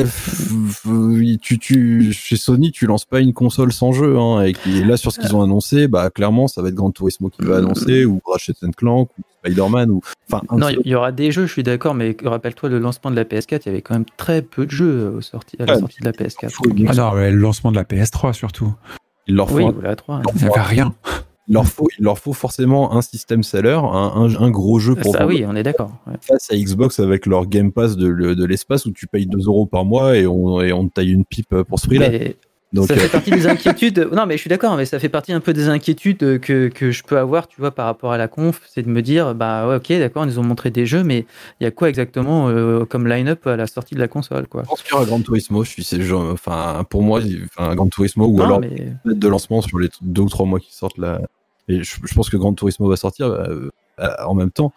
tu, tu, chez Sony tu lances pas une console sans jeu hein, et là sur ce qu'ils ont annoncé bah clairement ça va être Gran Turismo qui va annoncer ou Ratchet and Clank ou Spider-Man ou... enfin, non il y aura des jeux je suis d'accord mais rappelle-toi le lancement de la P S quatre il y avait quand même très peu de jeux sorti, à la ah, sortie de la P S quatre ah non mais le lancement de la P S trois surtout il leur faut oui, un... la trois, hein. il n'y avait rien Il leur, faut, il leur faut forcément un système seller, un, un, un gros jeu pour... Ça, oui, on est d'accord. Ouais. Face à Xbox avec leur Game Pass de, de l'espace où tu payes deux euros par mois et on, et on taille une pipe pour ce prix-là. Mais donc, ça euh... fait partie des inquiétudes... Non, mais je suis d'accord, mais ça fait partie un peu des inquiétudes que, que je peux avoir, tu vois, par rapport à la conf. C'est de me dire, bah ouais, ok, d'accord, ils nous ont montré des jeux, mais il y a quoi exactement euh, comme line-up à la sortie de la console, quoi. Je pense qu'il y aura Gran Turismo, je suis, c'est, je, enfin, pour moi, enfin, Gran Turismo ou non, alors mais... de lancement sur les deux ou trois mois qui sortent là. Et je, je pense que Gran Turismo va sortir euh, euh, en même temps.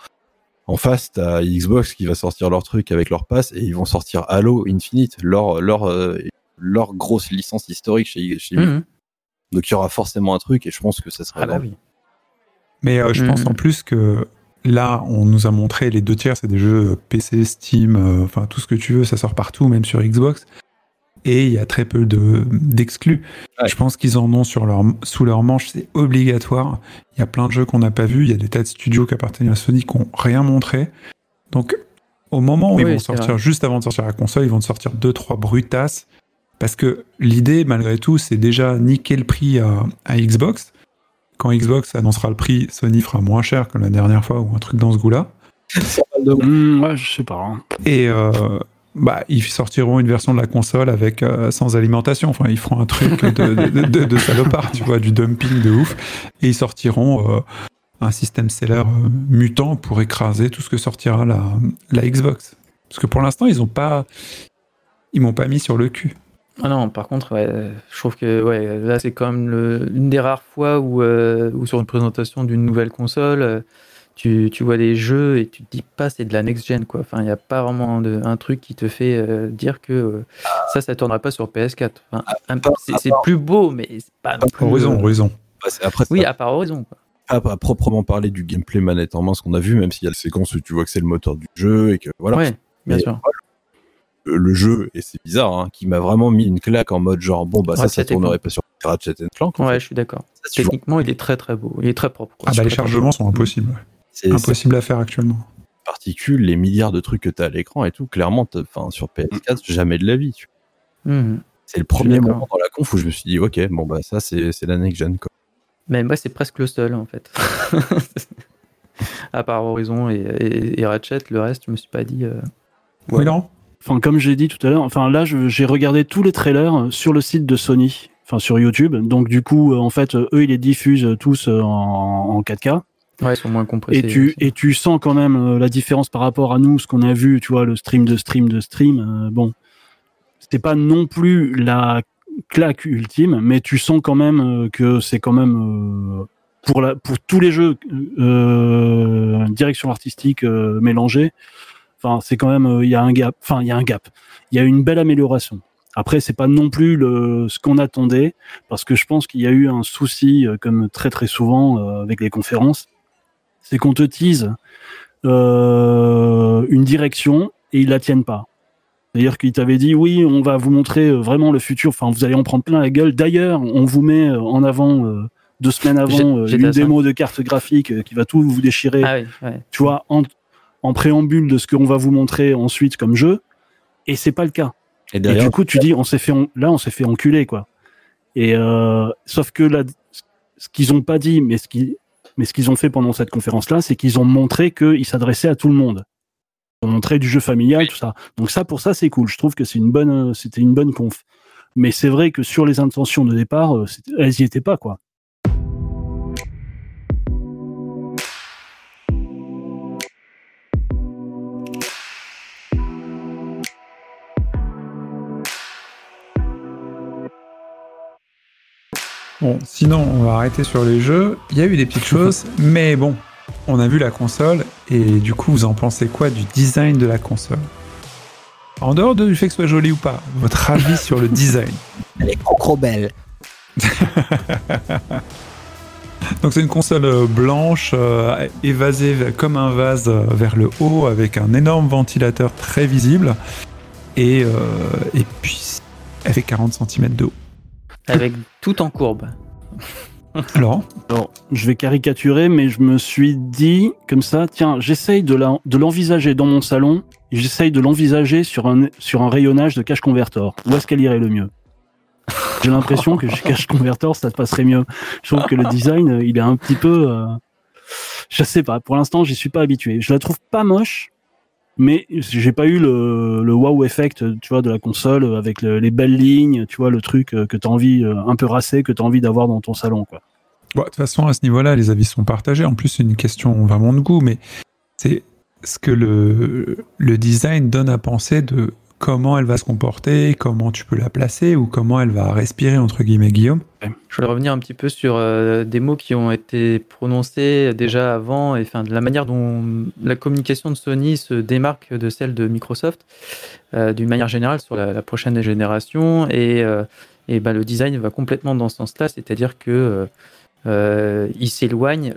En face, t'as Xbox qui va sortir leur truc avec leur pass et ils vont sortir Halo Infinite, leur, leur, euh, leur grosse licence historique chez, chez mm-hmm. Donc il y aura forcément un truc et je pense que ça sera ah là. Oui. Mais euh, je mm-hmm. pense en plus que là, on nous a montré les deux tiers, c'est des jeux P C, Steam, euh, enfin tout ce que tu veux, ça sort partout, même sur Xbox. Et il y a très peu de, d'exclus. Ouais. Je pense qu'ils en ont sur leur, sous leur manche, c'est obligatoire. Il y a plein de jeux qu'on n'a pas vus, il y a des tas de studios qui appartiennent à Sony qui n'ont rien montré. Donc, au moment où oui, ils vont sortir, vrai. juste avant de sortir la console, ils vont sortir deux trois brutasses. Parce que l'idée, malgré tout, c'est déjà niquer le prix à, à Xbox. Quand Xbox annoncera le prix, Sony fera moins cher que la dernière fois ou un truc dans ce goût-là. Mmh, ouais, je sais pas. Hein. Et... Euh, Bah, ils sortiront une version de la console avec euh, sans alimentation. Enfin, ils feront un truc de, de, de, de salopard, tu vois, du dumping de ouf. Et ils sortiront euh, un système seller euh, mutant pour écraser tout ce que sortira la, la Xbox. Parce que pour l'instant, ils ont pas, ils m'ont pas mis sur le cul. Ah non, par contre, ouais, je trouve que ouais, là, c'est quand même le, une des rares fois où, euh, où sur une présentation d'une nouvelle console. Euh, Tu, tu vois des jeux et tu te dis pas c'est de la next-gen quoi. Enfin, il n'y a pas vraiment de, un truc qui te fait euh, dire que euh, ça, ça tournera pas sur P S quatre. Enfin, un, c'est, c'est plus beau, mais c'est pas non plus... Horizon, Horizon. Après, oui, à part Horizon. Quoi. À, à proprement parler du gameplay manette en main, ce qu'on a vu, même s'il y a la séquence où tu vois que c'est le moteur du jeu et que voilà. Oui, bien sûr. Le, le jeu, et c'est bizarre, hein, qui m'a vraiment mis une claque en mode genre, bon, bah ouais, ça, ça tournerait pas sur Ratchet and Clank. Ouais, fait. Je suis d'accord. Ça, techniquement, il est très très beau. Il est très propre. Ah bah les chargements sont impossibles. C'est impossible c'est... à faire actuellement. Les particules, les milliards de trucs que tu as à l'écran et tout, clairement, sur P S quatre, jamais de la vie. Tu vois. Mmh. C'est le premier moment dans la conf où je me suis dit, ok, bon, bah ça, c'est, c'est la next-gen. Quoi. Mais moi, c'est presque le seul, en fait. À part Horizon et, et, et Ratchet, le reste, je me suis pas dit. Euh... Ouais. Oui, non. Enfin, comme j'ai dit tout à l'heure, enfin, là, je, j'ai regardé tous les trailers sur le site de Sony, enfin, sur YouTube. Donc, du coup, en fait, eux, ils les diffusent tous en, en quatre K. Ouais, ils sont moins compressés. Et tu, et tu sens quand même la différence par rapport à nous, ce qu'on a vu, tu vois, le stream de stream de stream. Euh, bon, c'était pas non plus la claque ultime, mais tu sens quand même que c'est quand même euh, pour la, pour tous les jeux euh, direction artistique euh, mélangée. Enfin, c'est quand même il euh, y a un gap. Enfin, il y a un gap. Il y a une belle amélioration. Après, c'est pas non plus le, ce qu'on attendait, parce que je pense qu'il y a eu un souci, comme très très souvent euh, avec les conférences. C'est qu'on te tease euh, une direction et ils la tiennent pas. C'est-à-dire qu'ils t'avaient dit, oui, on va vous montrer vraiment le futur, enfin, vous allez en prendre plein la gueule. D'ailleurs, on vous met en avant, euh, deux semaines avant, J'ai, une démo de carte graphique qui va tout vous déchirer. Ah oui, ouais. Tu vois, en, en préambule de ce qu'on va vous montrer ensuite comme jeu. Et c'est pas le cas. Et, derrière, et du coup, tu dis, on s'est fait, on, là, on s'est fait enculer, quoi. Et, euh, sauf que là, ce qu'ils ont pas dit, mais ce qu'ils, Mais ce qu'ils ont fait pendant cette conférence-là, c'est qu'ils ont montré qu'ils s'adressaient à tout le monde. Ils ont montré du jeu familial, tout ça. Donc ça, pour ça, c'est cool. Je trouve que c'est une bonne, c'était une bonne conf. Mais c'est vrai que sur les intentions de départ, elles y étaient pas, quoi. Bon, sinon, on va arrêter sur les jeux. Il y a eu des petites choses, mais bon, on a vu la console, et du coup, vous en pensez quoi du design de la console ? En dehors de, du fait que ce soit joli ou pas, votre avis sur le design ? Elle est trop belle. Donc c'est une console blanche euh, évasée comme un vase vers le haut avec un énorme ventilateur très visible et, euh, et puis elle fait quarante centimètres de haut. Avec tout en courbe. Alors, Alors, je vais caricaturer, mais je me suis dit comme ça, tiens, j'essaye de, la, de l'envisager dans mon salon, j'essaye de l'envisager sur un, sur un rayonnage de cache convertor. Où est-ce qu'elle irait le mieux ? J'ai l'impression que chez Cache Convertor, ça te passerait mieux. Je trouve que le design, il est un petit peu... Euh, je sais pas, pour l'instant, j'y suis pas habitué. Je la trouve pas moche, mais j'ai pas eu le, le wow effect, tu vois, de la console avec le, les belles lignes, tu vois, le truc que t'as envie, un peu racé, que t'as envie d'avoir dans ton salon, quoi. Bon, de toute façon, à ce niveau-là, les avis sont partagés. En plus, c'est une question vraiment de goût, mais c'est ce que le, le design donne à penser de... comment elle va se comporter, comment tu peux la placer ou comment elle va respirer, entre guillemets, Guillaume. Je voulais revenir un petit peu sur euh, des mots qui ont été prononcés déjà avant et enfin, de la manière dont la communication de Sony se démarque de celle de Microsoft euh, d'une manière générale sur la, la prochaine génération et, euh, et ben, le design va complètement dans ce sens-là, c'est-à-dire que euh, il s'éloigne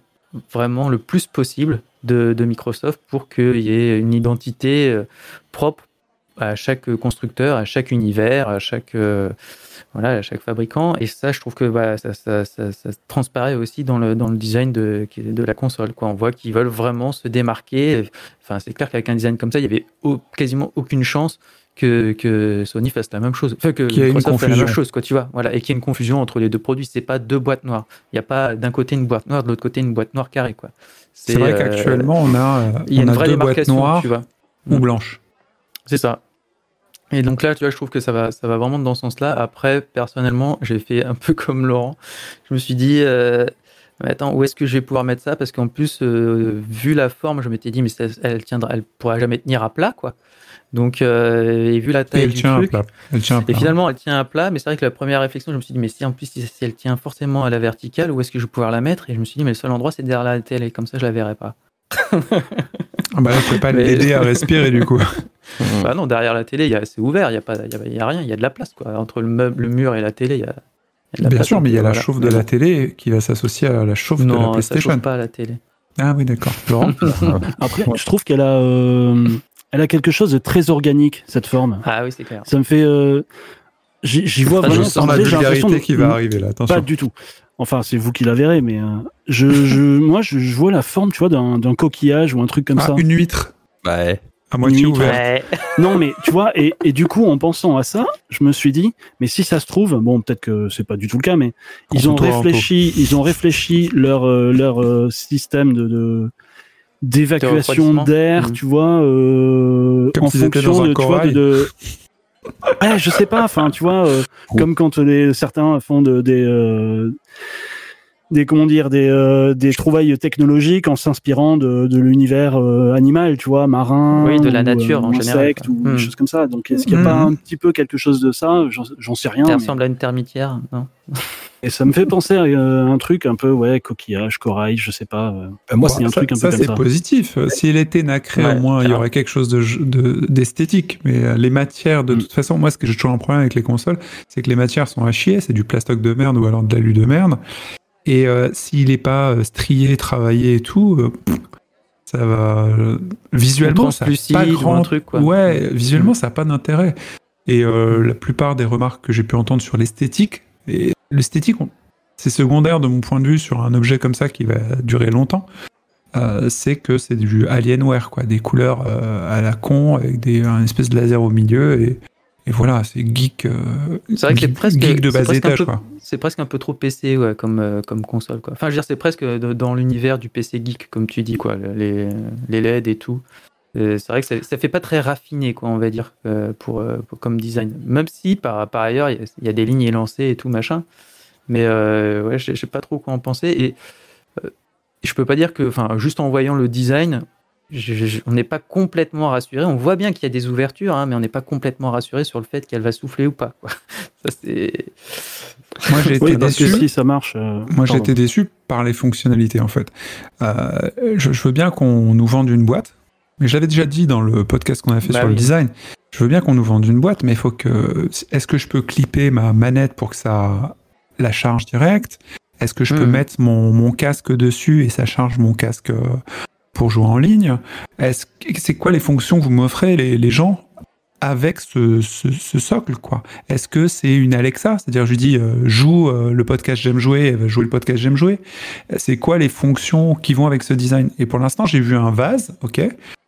vraiment le plus possible de, de Microsoft pour qu'il y ait une identité euh, propre à chaque constructeur, à chaque univers, à chaque euh, voilà, à chaque fabricant. Et ça, je trouve que bah, ça, ça, ça, ça transparaît aussi dans le dans le design de de la console, quoi. On voit qu'ils veulent vraiment se démarquer. Enfin, c'est clair qu'avec un design comme ça, il y avait au, quasiment aucune chance que que Sony fasse la même chose, enfin que Microsoft fasse la même chose, quoi. Tu vois, voilà, et qu'il y ait une confusion entre les deux produits. C'est pas deux boîtes noires. Il y a pas d'un côté une boîte noire, de l'autre côté une boîte noire carrée, quoi. C'est, c'est vrai euh, qu'actuellement, on a euh, il y a une vraie démarcation, noires, tu vois, ou blanche. C'est ça. Et donc là, tu vois, je trouve que ça va, ça va vraiment dans ce sens-là. Après, personnellement, j'ai fait un peu comme Laurent. Je me suis dit, euh, mais attends, où est-ce que je vais pouvoir mettre ça ? Parce qu'en plus, euh, vu la forme, je m'étais dit, mais ça, elle tiendra, elle pourra jamais tenir à plat, quoi. Donc, euh, et vu la taille du truc, elle tient à plat. Et finalement, elle tient à plat. Mais c'est vrai que la première réflexion, je me suis dit, mais si en plus, si elle tient forcément à la verticale, où est-ce que je vais pouvoir la mettre ? Et je me suis dit, mais le seul endroit, c'est derrière la télé. Comme ça, je la verrai pas. Ah bah là, je peux pas mais... l'aider à respirer du coup. Bah non, derrière la télé, y a, c'est ouvert, il n'y a, y a, y a rien, il y a de la place, quoi. Entre le, meuble, le mur et la télé, il y, y a de la Bien place. Bien sûr, mais il y a la chauffe de la télé qui va s'associer à la chauffe non, de la PlayStation. Non, ça chauffe pas à la télé. Ah oui, d'accord. Laurent. Après, je trouve qu'elle a, euh, elle a quelque chose de très organique, cette forme. Ah oui, c'est clair. Ça me fait... Euh, j'y, j'y vois vraiment... Je sens la vulgarité qui va arriver là, attention. Pas du tout. Enfin, c'est vous qui la verrez, mais euh, je, je, moi, je, je vois la forme, tu vois, d'un, d'un coquillage ou un truc comme ah, ça. Une huître. Ouais. À moitié huître, ouverte. Ouais. Non, mais tu vois, et, et du coup, en pensant à ça, je me suis dit, mais si ça se trouve, bon, peut-être que c'est pas du tout le cas, mais ils ont réfléchi, ils ont réfléchi leur euh, leur euh, système de, de d'évacuation d'air, mmh. tu vois, euh, comme en si fonction de, tu vois, de, de ouais, je sais pas, enfin, tu vois, euh, comme quand les, certains font de, des, euh, des, comment dire, des, euh, des trouvailles technologiques en s'inspirant de, de l'univers euh, animal, tu vois, marin, oui, de la ou, nature euh, en général, insectes ou mmh. des choses comme ça. Donc, est-ce qu'il n'y a mmh. pas un petit peu quelque chose de ça ? J'en, j'en sais rien. Ça mais... ressemble à une termitière, non ? Et ça me fait penser à euh, un truc un peu, ouais, coquillage, corail, je sais pas. Euh, bah moi, c'est un ça, truc un ça, peu ça, comme ça. Ça, c'est positif. S'il était nacré, ouais, au moins, il y aurait quelque chose de, de, d'esthétique. Mais euh, les matières, de mm. toute façon, moi, ce que j'ai toujours un problème avec les consoles, c'est que les matières sont à chier. C'est du plastoc de merde ou alors de l'alu de merde. Et euh, s'il n'est pas euh, strié, travaillé et tout, euh, pff, ça va. Euh, visuellement, ça n'a pas grand truc, quoi. Ouais, visuellement, mm. ça n'a pas d'intérêt. Et euh, la plupart des remarques que j'ai pu entendre sur l'esthétique, et l'esthétique, c'est secondaire de mon point de vue sur un objet comme ça qui va durer longtemps. Euh, c'est que c'est du Alienware, quoi, des couleurs euh, à la con avec des un espèce de laser au milieu et, et voilà, c'est geek. Euh, c'est vrai geek, que c'est presque geek de bas étage, quoi. C'est presque un peu trop P C, ouais, comme euh, comme console, quoi. Enfin, je veux dire, c'est presque dans l'univers du P C geek, comme tu dis, quoi, les les L E D et tout. Euh, c'est vrai que ça, ça fait pas très raffiné, quoi, on va dire, euh, pour, euh, pour comme design. Même si par, par ailleurs il y, y a des lignes élancées et tout machin, mais euh, ouais, je sais pas trop quoi en penser. Et euh, je peux pas dire que, enfin, juste en voyant le design, je, je, on n'est pas complètement rassuré. On voit bien qu'il y a des ouvertures, hein, mais on n'est pas complètement rassuré sur le fait qu'elle va souffler ou pas, quoi. Ça, c'est... Moi, j'ai été oui, déçu. Si ça marche, euh... Moi, j'ai été déçu par les fonctionnalités, en fait. Euh, je, je veux bien qu'on nous vende une boîte. Mais je l'avais déjà dit dans le podcast qu'on a fait bah sur oui. le design. Je veux bien qu'on nous vende une boîte, mais il faut que... Est-ce que je peux clipper ma manette pour que ça la charge directe ? Est-ce que je mmh. peux mettre mon, mon casque dessus et ça charge mon casque pour jouer en ligne ? Est-ce, c'est quoi les fonctions que vous m'offrez, les, les gens, avec ce, ce, ce socle, quoi ? Est-ce que c'est une Alexa ? C'est-à-dire, je lui dis, euh, joue euh, le podcast J'aime jouer, elle va jouer le podcast J'aime jouer. C'est quoi les fonctions qui vont avec ce design ? Et pour l'instant, j'ai vu un vase, ok ?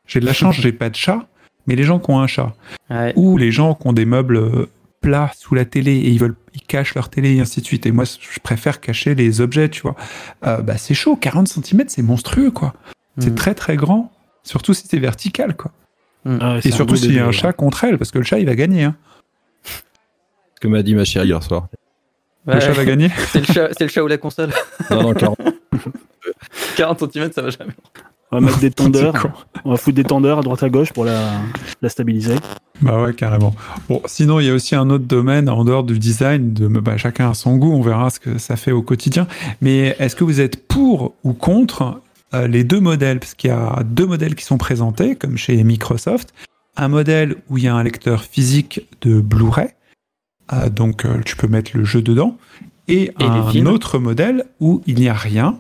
J'ai de la chance, j'ai pas de chat, mais les gens qui ont un chat. Ouais. Ou les gens qui ont des meubles plats sous la télé et ils veulent, ils cachent leur télé et ainsi de suite. Et moi, je préfère cacher les objets, tu vois. Euh, bah, c'est chaud, quarante centimètres, c'est monstrueux, quoi. Mmh. C'est très, très grand. Surtout si c'est vertical, quoi. Mmh. Ah, et surtout s'il y a un chat contre elle, parce que le chat, il va gagner. Hein. Ce que m'a dit ma chérie hier soir. Ouais, le chat va gagner. C'est le chat, c'est le chat ou la console. Non, non, quarante. quarante centimètres, ça va jamais. On va mettre des tendeurs, on va foutre des tendeurs à droite à gauche pour la, la stabiliser. Bah ouais, carrément. Bon, sinon, il y a aussi un autre domaine en dehors du design, de, bah, chacun a son goût, on verra ce que ça fait au quotidien. Mais est-ce que vous êtes pour ou contre euh, les deux modèles ? Parce qu'il y a deux modèles qui sont présentés, comme chez Microsoft. Un modèle où il y a un lecteur physique de Blu-ray, euh, donc euh, tu peux mettre le jeu dedans. Et, et un autre modèle où il n'y a rien.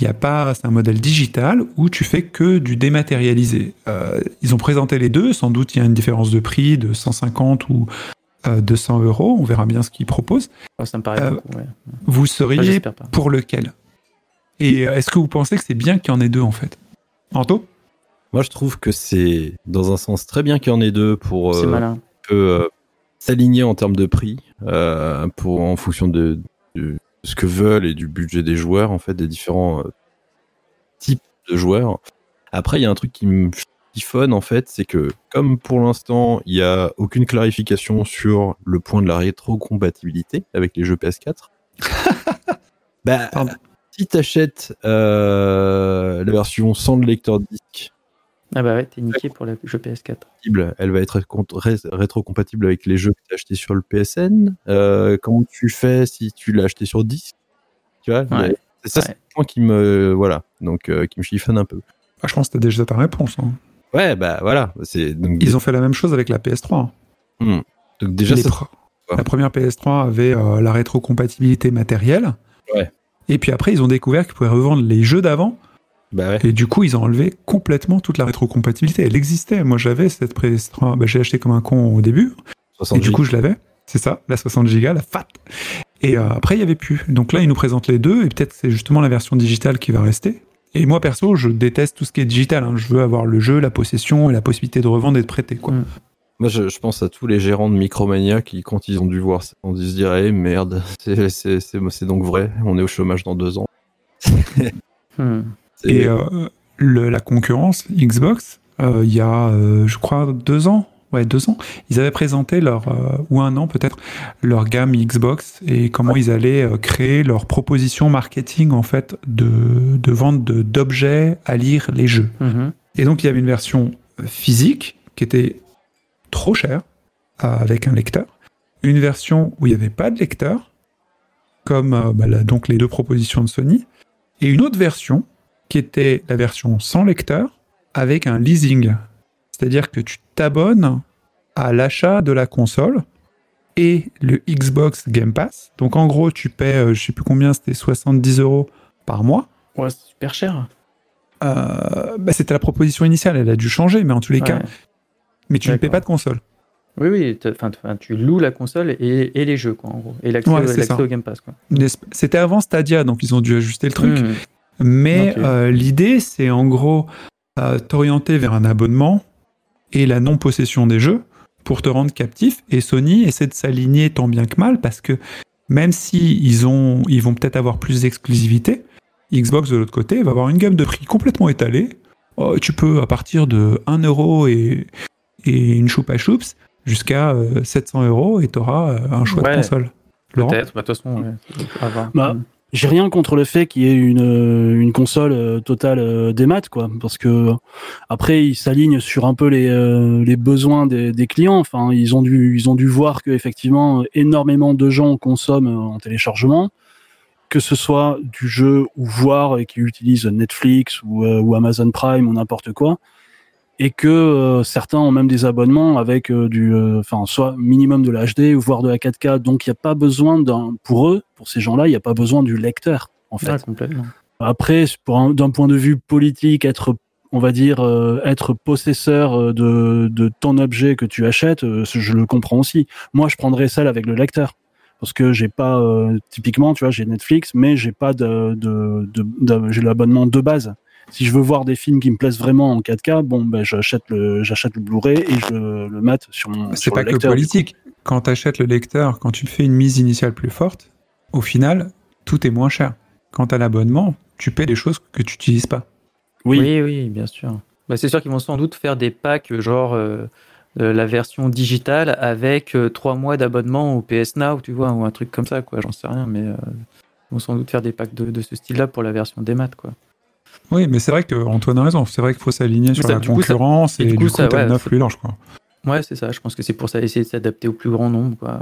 Il y a pas, c'est un modèle digital où tu fais que du dématérialisé. Euh, ils ont présenté les deux. Sans doute, il y a une différence de prix de cent cinquante ou euh, deux cents euros. On verra bien ce qu'ils proposent. Oh, ça me paraît euh, beaucoup, ouais. Vous seriez enfin, pour lequel ? Et est-ce que vous pensez que c'est bien qu'il y en ait deux, en fait ? Anto ? Moi, je trouve que c'est, dans un sens, très bien qu'il y en ait deux pour euh, un peu, euh, s'aligner en termes de prix euh, pour, en fonction de... de... ce que veulent et du budget des joueurs, en fait, des différents euh, types de joueurs. Après, il y a un truc qui me chiffonne, en fait, c'est que comme pour l'instant, il n'y a aucune clarification sur le point de la rétrocompatibilité avec les jeux P S quatre, bah, Pardon. si t'achètes euh, la version sans le lecteur disque, ah bah ouais, t'es niqué pour le jeu P S quatre. Elle va être rétrocompatible avec les jeux que t'as achetés sur le P S N. Euh, comment tu fais si tu l'as acheté sur disque ? Tu vois, ouais. C'est ça, ouais. C'est le point qui me, voilà, donc euh, qui me chiffonne un peu. Ah, je pense que t'as déjà ta réponse. Hein. Ouais, bah voilà. C'est, donc, ils ont fait la même chose avec la P S trois. Hein. Mmh. Donc déjà, ça... pr- la première P S trois avait euh, la rétrocompatibilité matérielle. Ouais. Et puis après, ils ont découvert qu'ils pouvaient revendre les jeux d'avant. Bah ouais. Et du coup, ils ont enlevé complètement toute la rétrocompatibilité. Elle existait. Moi, j'avais cette P S trois. Bah, j'ai acheté comme un con au début. Et du coup, je l'avais. C'est ça, la soixante gigas, la fat. Et euh, après, il n'y avait plus. Donc là, ils nous présentent les deux. Et peut-être c'est justement la version digitale qui va rester. Et moi, perso, je déteste tout ce qui est digital. Hein. Je veux avoir le jeu, la possession et la possibilité de revendre et de prêter. Quoi. Mmh. Moi, je, je pense à tous les gérants de Micromania qui, quand ils ont dû voir ça, ils ont dû se dire hey, merde, c'est, c'est, c'est, c'est donc vrai. On est au chômage dans deux ans. hmm. Et euh, le, la concurrence Xbox, euh, il y a, euh, je crois, deux ans, ouais, deux ans, ils avaient présenté leur, euh, ou un an peut-être, leur gamme Xbox et comment ouais. ils allaient euh, créer leur proposition marketing en fait de, de vente de, d'objets à lire les jeux. Mm-hmm. Et donc il y avait une version physique qui était trop chère euh, avec un lecteur, une version où il n'y avait pas de lecteur, comme euh, bah, là, donc les deux propositions de Sony, et une autre version qui était la version sans lecteur, avec un leasing. C'est-à-dire que tu t'abonnes à l'achat de la console et le Xbox Game Pass. Donc en gros, tu paies, je ne sais plus combien, c'était soixante-dix euros par mois. Ouais, c'est super cher. Euh, bah, c'était la proposition initiale, elle a dû changer, mais en tous les ouais. cas, mais tu D'accord. ne paies pas de console. Oui, oui, enfin, tu loues la console et, et les jeux, quoi, en gros. Et l'accès, ouais, l'accès, l'accès au Game Pass. Quoi. C'était avant Stadia, donc ils ont dû ajuster le truc. Mmh. Mais okay. euh, l'idée, c'est en gros euh, t'orienter vers un abonnement et la non-possession des jeux pour te rendre captif. Et Sony essaie de s'aligner tant bien que mal parce que même si ils ont, ils vont peut-être avoir plus d'exclusivité, Xbox de l'autre côté va avoir une gamme de prix complètement étalée. Oh, tu peux à partir de un euro et, et une choupa choups jusqu'à euh, sept cents euros et t'auras euh, un choix ouais, de console. Laurent ? Peut-être, bah, de toute façon, ouais. ah, bah. Bah. J'ai rien contre le fait qu'il y ait une une console euh, totale euh, des maths, quoi, parce que après ils s'alignent sur un peu les euh, les besoins des des clients. Enfin, ils ont dû ils ont dû voir que effectivement énormément de gens consomment euh, en téléchargement, que ce soit du jeu ou voir et qui utilisent Netflix ou euh, ou Amazon Prime ou n'importe quoi. et que euh, certains ont même des abonnements avec euh, du, enfin euh, soit minimum de la H D ou voire de la quatre K. Donc il y a pas besoin d'un, pour eux, pour ces gens-là, il y a pas besoin du lecteur en fait. Ah, complètement. Après, pour un, d'un point de vue politique, être on va dire euh, être possesseur de de ton objet que tu achètes, euh, je le comprends aussi. Moi, je prendrais celle avec le lecteur. Parce que j'ai pas euh, typiquement, tu vois, j'ai Netflix, mais j'ai pas de, de, de, de j'ai l'abonnement de base. Si je veux voir des films qui me plaisent vraiment en quatre K, bon, ben j'achète le j'achète le Blu-ray et je le mate sur mon. C'est sur pas le lecteur, que politique. Quand tu achètes le lecteur, quand tu fais une mise initiale plus forte, au final, tout est moins cher. Quand t'as l'abonnement, tu paies des choses que tu n'utilises pas. Oui, oui, oui, bien sûr. Bah, c'est sûr qu'ils vont sans doute faire des packs genre. Euh... Euh, la version digitale avec euh, trois mois d'abonnement au P S Now, tu vois, ou un truc comme ça, quoi. J'en sais rien, mais euh, ils vont sans doute faire des packs de, de ce style-là pour la version des maths, quoi. Oui, mais c'est vrai qu'Antoine a raison. C'est vrai qu'il faut s'aligner mais sur ça, la concurrence coup, ça, et, et du coup, coup t'as une offre plus large, quoi. Ouais, c'est ça. Je pense que c'est pour ça, essayer de s'adapter au plus grand nombre, quoi.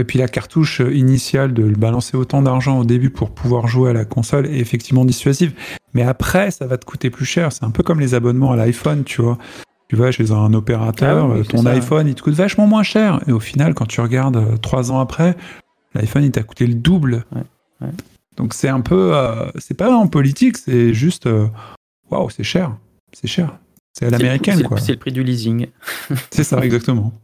Et puis la cartouche initiale de balancer autant d'argent au début pour pouvoir jouer à la console est effectivement dissuasive. Mais après, ça va te coûter plus cher. C'est un peu comme les abonnements à l'iPhone, tu vois. Tu vas chez un opérateur, ah oui, ton ça, iPhone, ouais. il te coûte vachement moins cher. Et au final, quand tu regardes trois ans après, l'iPhone, il t'a coûté le double. Ouais, ouais. Donc c'est un peu... Euh, c'est pas en politique, c'est juste... Waouh, wow, c'est cher. C'est cher. C'est à l'américaine, c'est le, quoi. C'est le prix du leasing. C'est ça, exactement.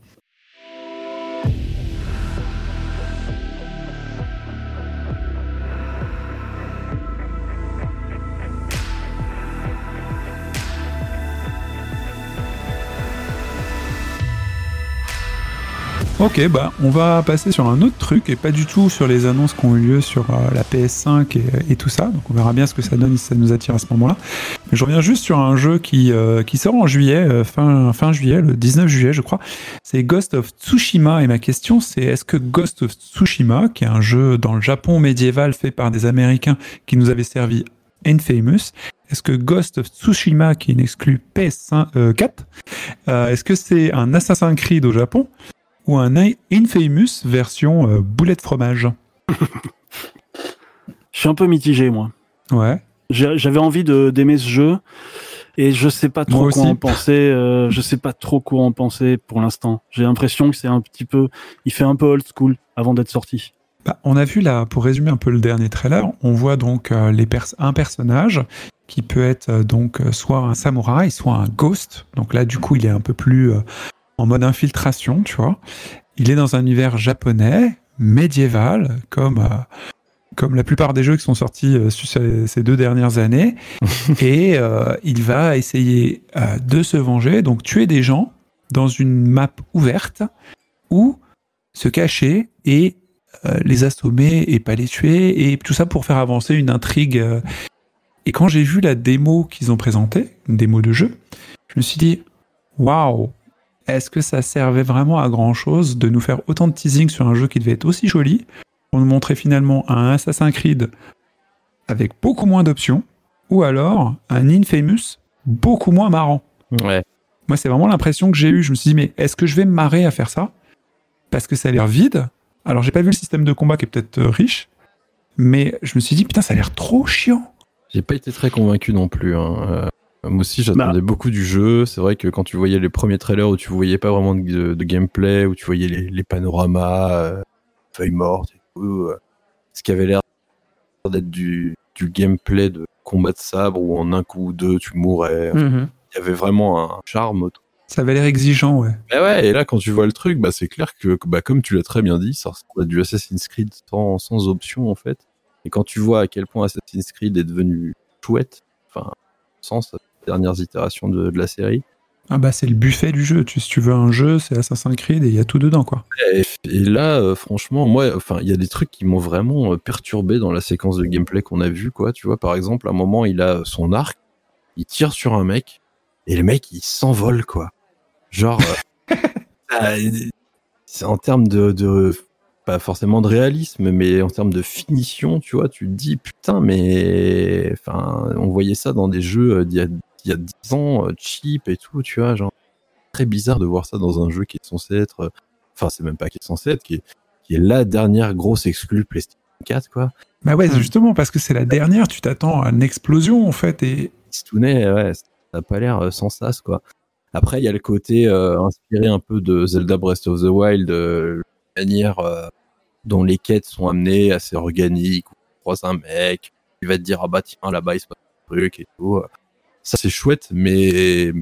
Ok, bah on va passer sur un autre truc et pas du tout sur les annonces qui ont eu lieu sur euh, la P S cinq et, et tout ça. Donc on verra bien ce que ça donne si ça nous attire à ce moment-là. Mais je reviens juste sur un jeu qui euh, qui sort en juillet, euh, fin fin juillet, le dix-neuf juillet je crois. C'est Ghost of Tsushima et ma question c'est est-ce que Ghost of Tsushima, qui est un jeu dans le Japon médiéval fait par des Américains qui nous avaient servi Infamous, est-ce que Ghost of Tsushima, qui est une exclue P S quatre, euh, euh, est-ce que c'est un Assassin's Creed au Japon? Ou un Infamous version euh, boulet de fromage. Je suis un peu mitigé, moi. Ouais. J'ai, j'avais envie de, d'aimer ce jeu et je sais pas trop quoi en penser. Euh, je sais pas trop quoi en penser pour l'instant. J'ai l'impression que c'est un petit peu, il fait un peu old school avant d'être sorti. Bah, on a vu là, pour résumer un peu le dernier trailer, on voit donc euh, les pers- un personnage qui peut être euh, donc soit un samouraï, soit un ghost. Donc là, du coup, il est un peu plus euh, en mode infiltration, tu vois. Il est dans un univers japonais, médiéval, comme, euh, comme la plupart des jeux qui sont sortis euh, ces, ces deux dernières années. Et euh, il va essayer euh, de se venger, donc tuer des gens dans une map ouverte, ou se cacher et euh, les assommer et pas les tuer, et tout ça pour faire avancer une intrigue. Euh. Et quand j'ai vu la démo qu'ils ont présentée, une démo de jeu, je me suis dit, waouh! Est-ce que ça servait vraiment à grand-chose de nous faire autant de teasing sur un jeu qui devait être aussi joli pour nous montrer finalement un Assassin's Creed avec beaucoup moins d'options ou alors un Infamous beaucoup moins marrant? Ouais. Moi, c'est vraiment l'impression que j'ai eue. Je me suis dit, mais est-ce que je vais me marrer à faire ça? Parce que ça a l'air vide. Alors, j'ai pas vu le système de combat qui est peut-être riche, mais je me suis dit, putain, ça a l'air trop chiant. J'ai pas été très convaincu non plus, hein. Euh... Moi aussi, j'attendais bah. beaucoup du jeu. C'est vrai que quand tu voyais les premiers trailers où tu voyais pas vraiment de, de gameplay, où tu voyais les, les panoramas, euh, feuilles mortes et tout, euh, ce qui avait l'air d'être du, du gameplay de combat de sabre où en un coup ou deux tu mourais. Mm-hmm. Il y avait vraiment un charme. Ça avait l'air exigeant, ouais. Mais ouais, et là, quand tu vois le truc, bah, c'est clair que, bah, comme tu l'as très bien dit, ça ressemble à du Assassin's Creed sans, sans option, en fait. Et quand tu vois à quel point Assassin's Creed est devenu chouette, enfin, sans ça. Dernières itérations de, de la série. Ah bah c'est le buffet du jeu. Tu, si tu veux un jeu, c'est Assassin's Creed et il y a tout dedans, quoi. Et, et là, euh, franchement, moi, enfin, il y a des trucs qui m'ont vraiment perturbé dans la séquence de gameplay qu'on a vu, quoi. Tu vois, par exemple, à un moment, il a son arc, il tire sur un mec et le mec il s'envole, quoi. Genre, euh, euh, c'est en termes de, de, pas forcément de réalisme, mais en termes de finition, tu vois, tu te dis putain, mais enfin, on voyait ça dans des jeux d'il y a il y a dix ans, cheap et tout, tu vois, genre, très bizarre de voir ça dans un jeu qui est censé être, enfin, c'est même pas qui est censé être, qui est, qui est la dernière grosse exclue PlayStation quatre, quoi. Bah ouais, justement, parce que c'est la dernière, tu t'attends à une explosion, en fait, et... Stounet, ouais, ça n'a pas l'air sans sas, quoi. Après, il y a le côté euh, inspiré un peu de Zelda Breath of the Wild, euh, la manière euh, dont les quêtes sont amenées, assez organique. On croise un mec, il va te dire « Ah bah tiens, là-bas, il se passe un truc et tout. » Ça, c'est chouette, mais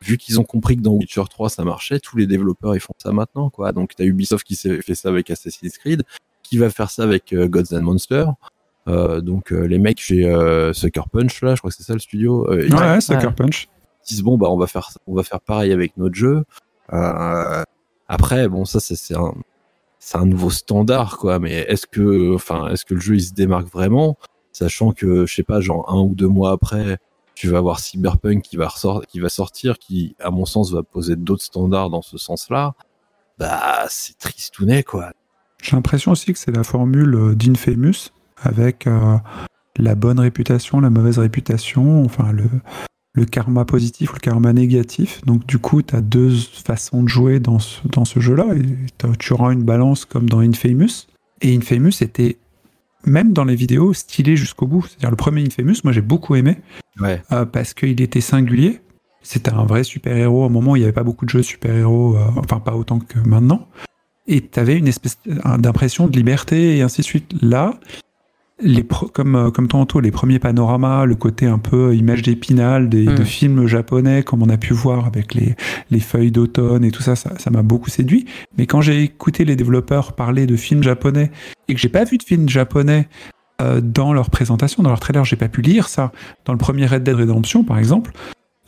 vu qu'ils ont compris que dans Witcher trois, ça marchait, tous les développeurs, ils font ça maintenant, quoi. Donc, t'as Ubisoft qui s'est fait ça avec Assassin's Creed, qui va faire ça avec euh, Gods and Monsters. Euh, donc, euh, les mecs chez euh, Sucker Punch, là, je crois que c'est ça le studio. Euh, ouais, ouais, Sucker Punch. Disent bon bah on va faire on va faire pareil avec notre jeu. Euh, après bon ça c'est c'est un c'est un nouveau standard quoi, mais est-ce que enfin est-ce que le jeu il se démarque vraiment, sachant que je sais pas genre un ou deux mois après tu vas avoir Cyberpunk qui va ressortir qui va sortir qui à mon sens va poser d'autres standards dans ce sens-là. Bah c'est tristounet quoi. J'ai l'impression aussi que c'est la formule d'Infamous avec euh, la bonne réputation, la mauvaise réputation, enfin le le karma positif ou le karma négatif. Donc du coup, tu as deux façons de jouer dans ce, dans ce jeu-là. Et tu auras une balance comme dans Infamous. Et Infamous était, même dans les vidéos, stylé jusqu'au bout. C'est-à-dire le premier Infamous, moi j'ai beaucoup aimé, ouais. euh, parce qu'il était singulier. C'était un vrai super-héros à un moment où il n'y avait pas beaucoup de jeux de super-héros, euh, enfin pas autant que maintenant. Et tu avais une espèce d'impression de liberté et ainsi de suite. Là... Les pro- comme, comme toi Anto, les premiers panoramas, le côté un peu image d'épinal des, mmh. de films japonais, comme on a pu voir avec les, les feuilles d'automne et tout ça, ça, ça m'a beaucoup séduit. Mais quand j'ai écouté les développeurs parler de films japonais et que j'ai pas vu de films japonais euh, dans leur présentation, dans leur trailer, j'ai pas pu lire ça. Dans le premier Red Dead Redemption, par exemple,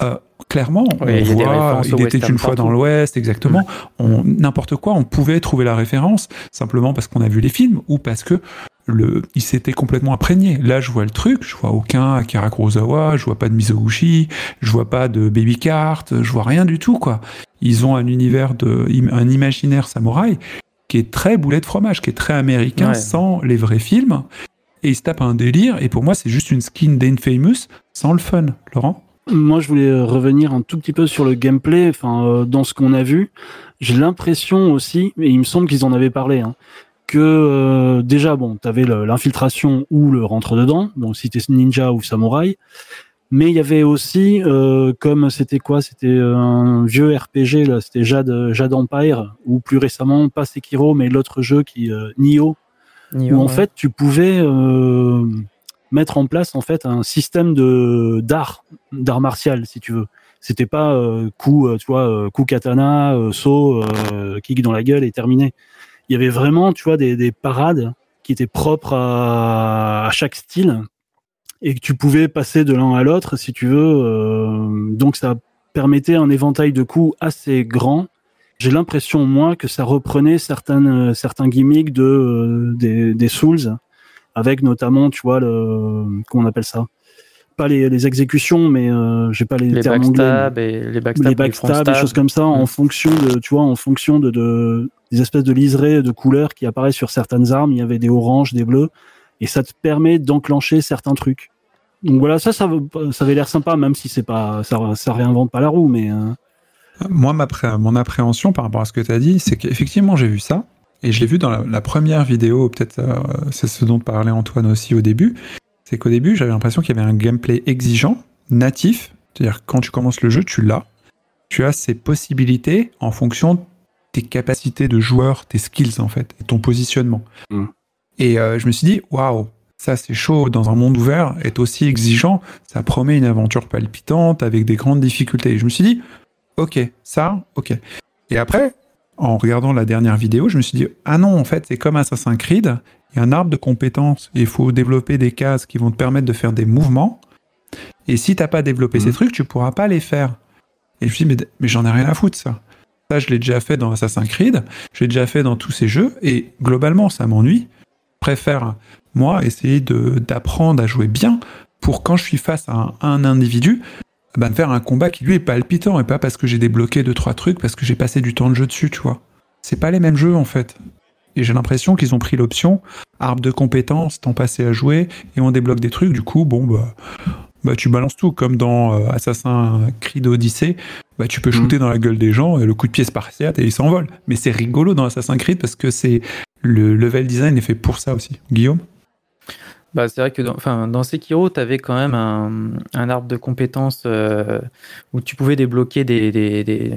euh, clairement, on ouais, voit, il était une fois partout. Dans l'Ouest, exactement. Mmh. On, n'importe quoi, on pouvait trouver la référence simplement parce qu'on a vu les films ou parce que Le, il s'était complètement imprégné. Là, je vois le truc, je vois aucun Akira Kurosawa, je vois pas de Mizoguchi, je vois pas de Baby Cart, je vois rien du tout, quoi. Ils ont un univers de, un imaginaire samouraï qui est très boulet de fromage, qui est très américain, ouais. sans les vrais films. Et ils se tapent un délire, et pour moi, c'est juste une skin d'Infamous sans le fun. Laurent ? Moi, je voulais revenir un tout petit peu sur le gameplay, enfin, euh, dans ce qu'on a vu. J'ai l'impression aussi, et il me semble qu'ils en avaient parlé, hein, que euh, déjà bon, t'avais le, l'infiltration ou le rentre dedans, donc si t'es ninja ou samouraï, mais il y avait aussi euh, comme c'était quoi, c'était un vieux R P G là, c'était Jade Jade Empire ou plus récemment pas Sekiro mais l'autre jeu qui euh, Nioh, Nioh, où en ouais. fait tu pouvais euh, mettre en place en fait un système de d'art d'art martial si tu veux. C'était pas euh, coup euh, tu vois euh, coup katana, euh, saut, euh, kick dans la gueule et terminé. Il y avait vraiment, tu vois, des, des parades qui étaient propres à, à chaque style et que tu pouvais passer de l'un à l'autre, si tu veux. Euh, donc, ça permettait un éventail de coups assez grand. J'ai l'impression, moi, que ça reprenait certaines, certains gimmicks de, euh, des, des Souls, avec notamment, tu vois, le, comment on appelle ça ? Pas les, les exécutions, mais euh, j'ai pas les, les termes backstab anglais. Et les backstabs, les backstabs, les choses comme ça, mmh. en fonction de, tu vois, en fonction de, de des espèces de liserés de couleurs qui apparaissent sur certaines armes. Il y avait des oranges, des bleus, et ça te permet d'enclencher certains trucs. Donc voilà, ça, ça, ça avait l'air sympa, même si c'est pas, ça, ça réinvente pas la roue, mais. Euh... Moi, ma pré- mon appréhension par rapport à ce que tu as dit, c'est qu'effectivement, j'ai vu ça, et je l'ai vu dans la, la première vidéo. Peut-être, euh, c'est ce dont parlait Antoine aussi au début. C'est qu'au début, j'avais l'impression qu'il y avait un gameplay exigeant, natif, c'est-à-dire quand tu commences le jeu, tu l'as. Tu as ces possibilités en fonction de tes capacités de joueur, tes skills en fait, et ton positionnement. Mmh. Et euh, je me suis dit, waouh, ça c'est chaud, dans un monde ouvert, être aussi exigeant, ça promet une aventure palpitante avec des grandes difficultés. Et je me suis dit, ok, ça, ok. Et après, en regardant la dernière vidéo, je me suis dit, ah non, en fait, c'est comme Assassin's Creed, il y a un arbre de compétences, il faut développer des cases qui vont te permettre de faire des mouvements, et si t'as pas développé mmh. ces trucs, tu pourras pas les faire. Et je me suis dit, mais, mais j'en ai rien à foutre, ça. Ça, je l'ai déjà fait dans Assassin's Creed, je l'ai déjà fait dans tous ces jeux, et globalement, ça m'ennuie. Je préfère, moi, essayer de, d'apprendre à jouer bien, pour quand je suis face à un, à un individu, ben, faire un combat qui, lui, est palpitant, et pas parce que j'ai débloqué deux, trois trucs, parce que j'ai passé du temps de jeu dessus, tu vois. C'est pas les mêmes jeux, en fait. Et j'ai l'impression qu'ils ont pris l'option arbre de compétences, temps passé à jouer, et on débloque des trucs, du coup, bon, bah, bah tu balances tout, comme dans euh, Assassin's Creed Odyssey, bah, tu peux shooter mmh. dans la gueule des gens, et le coup de pied spartiate, et ils s'envolent. Mais c'est rigolo dans Assassin's Creed, parce que c'est le level design est fait pour ça aussi. Guillaume ? Bah, c'est vrai que dans, dans Sekiro, tu avais quand même un, un arbre de compétences euh, où tu pouvais débloquer des, des, des,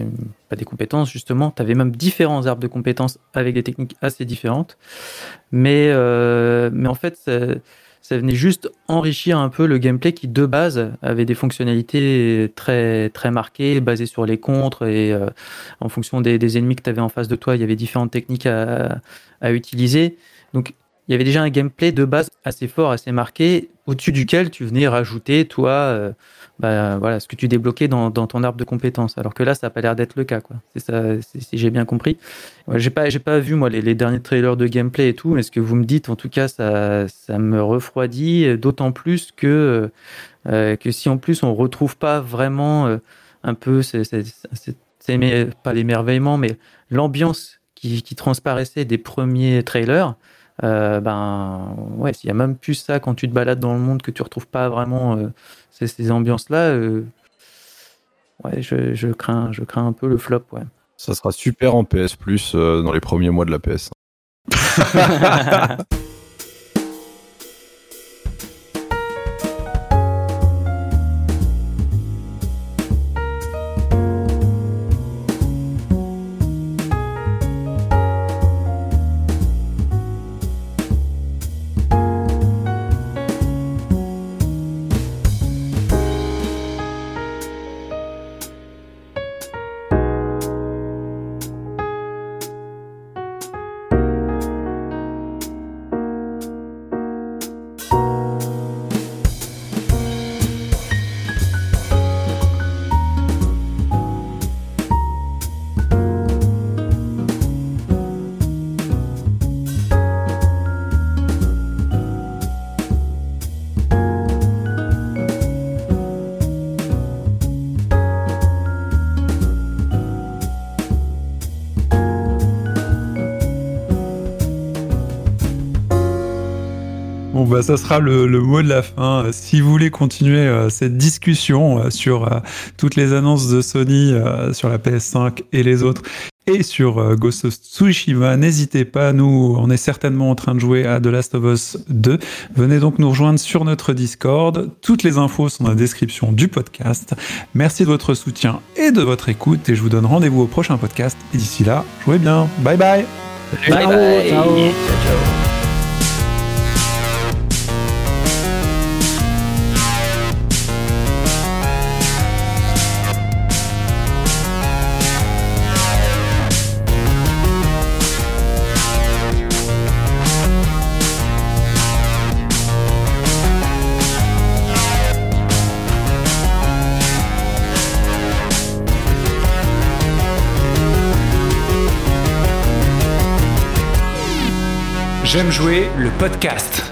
pas des compétences, justement. Tu avais même différents arbres de compétences avec des techniques assez différentes. Mais, euh, mais en fait, ça, ça venait juste enrichir un peu le gameplay qui, de base, avait des fonctionnalités très, très marquées, basées sur les contres. Et euh, en fonction des, des ennemis que tu avais en face de toi, il y avait différentes techniques à, à utiliser. Donc, il y avait déjà un gameplay de base assez fort, assez marqué, au-dessus duquel tu venais rajouter, toi, euh, bah, voilà, ce que tu débloquais dans, dans ton arbre de compétences. Alors que là, ça n'a pas l'air d'être le cas, quoi. C'est ça, c'est, si j'ai bien compris. Ouais, j'ai pas, j'ai pas vu, moi, les, les derniers trailers de gameplay et tout, mais ce que vous me dites, en tout cas, ça, ça me refroidit, d'autant plus que, euh, que si en plus on ne retrouve pas vraiment euh, un peu, c'est, c'est, c'est, c'est, mais, pas l'émerveillement, mais l'ambiance qui, qui transparaissait des premiers trailers. Euh, ben ouais, s'il y a même plus ça quand tu te balades dans le monde, que tu retrouves pas vraiment euh, ces, ces ambiances là, euh, ouais, je, je crains, je crains un peu le flop, ouais. Ça sera super en P S Plus euh, dans les premiers mois de la P S. Bah, ça sera le, le mot de la fin. Si vous voulez continuer euh, cette discussion euh, sur euh, toutes les annonces de Sony euh, sur la P S cinq et les autres, et sur euh, Ghost of Tsushima, n'hésitez pas. Nous, on est certainement en train de jouer à The Last of Us deux. Venez donc nous rejoindre sur notre Discord. Toutes les infos sont dans la description du podcast. Merci de votre soutien et de votre écoute, et je vous donne rendez-vous au prochain podcast. Et d'ici là, jouez bien. Bye bye. Bye ciao, bye. Ciao. Ciao, ciao. J'aime jouer le podcast.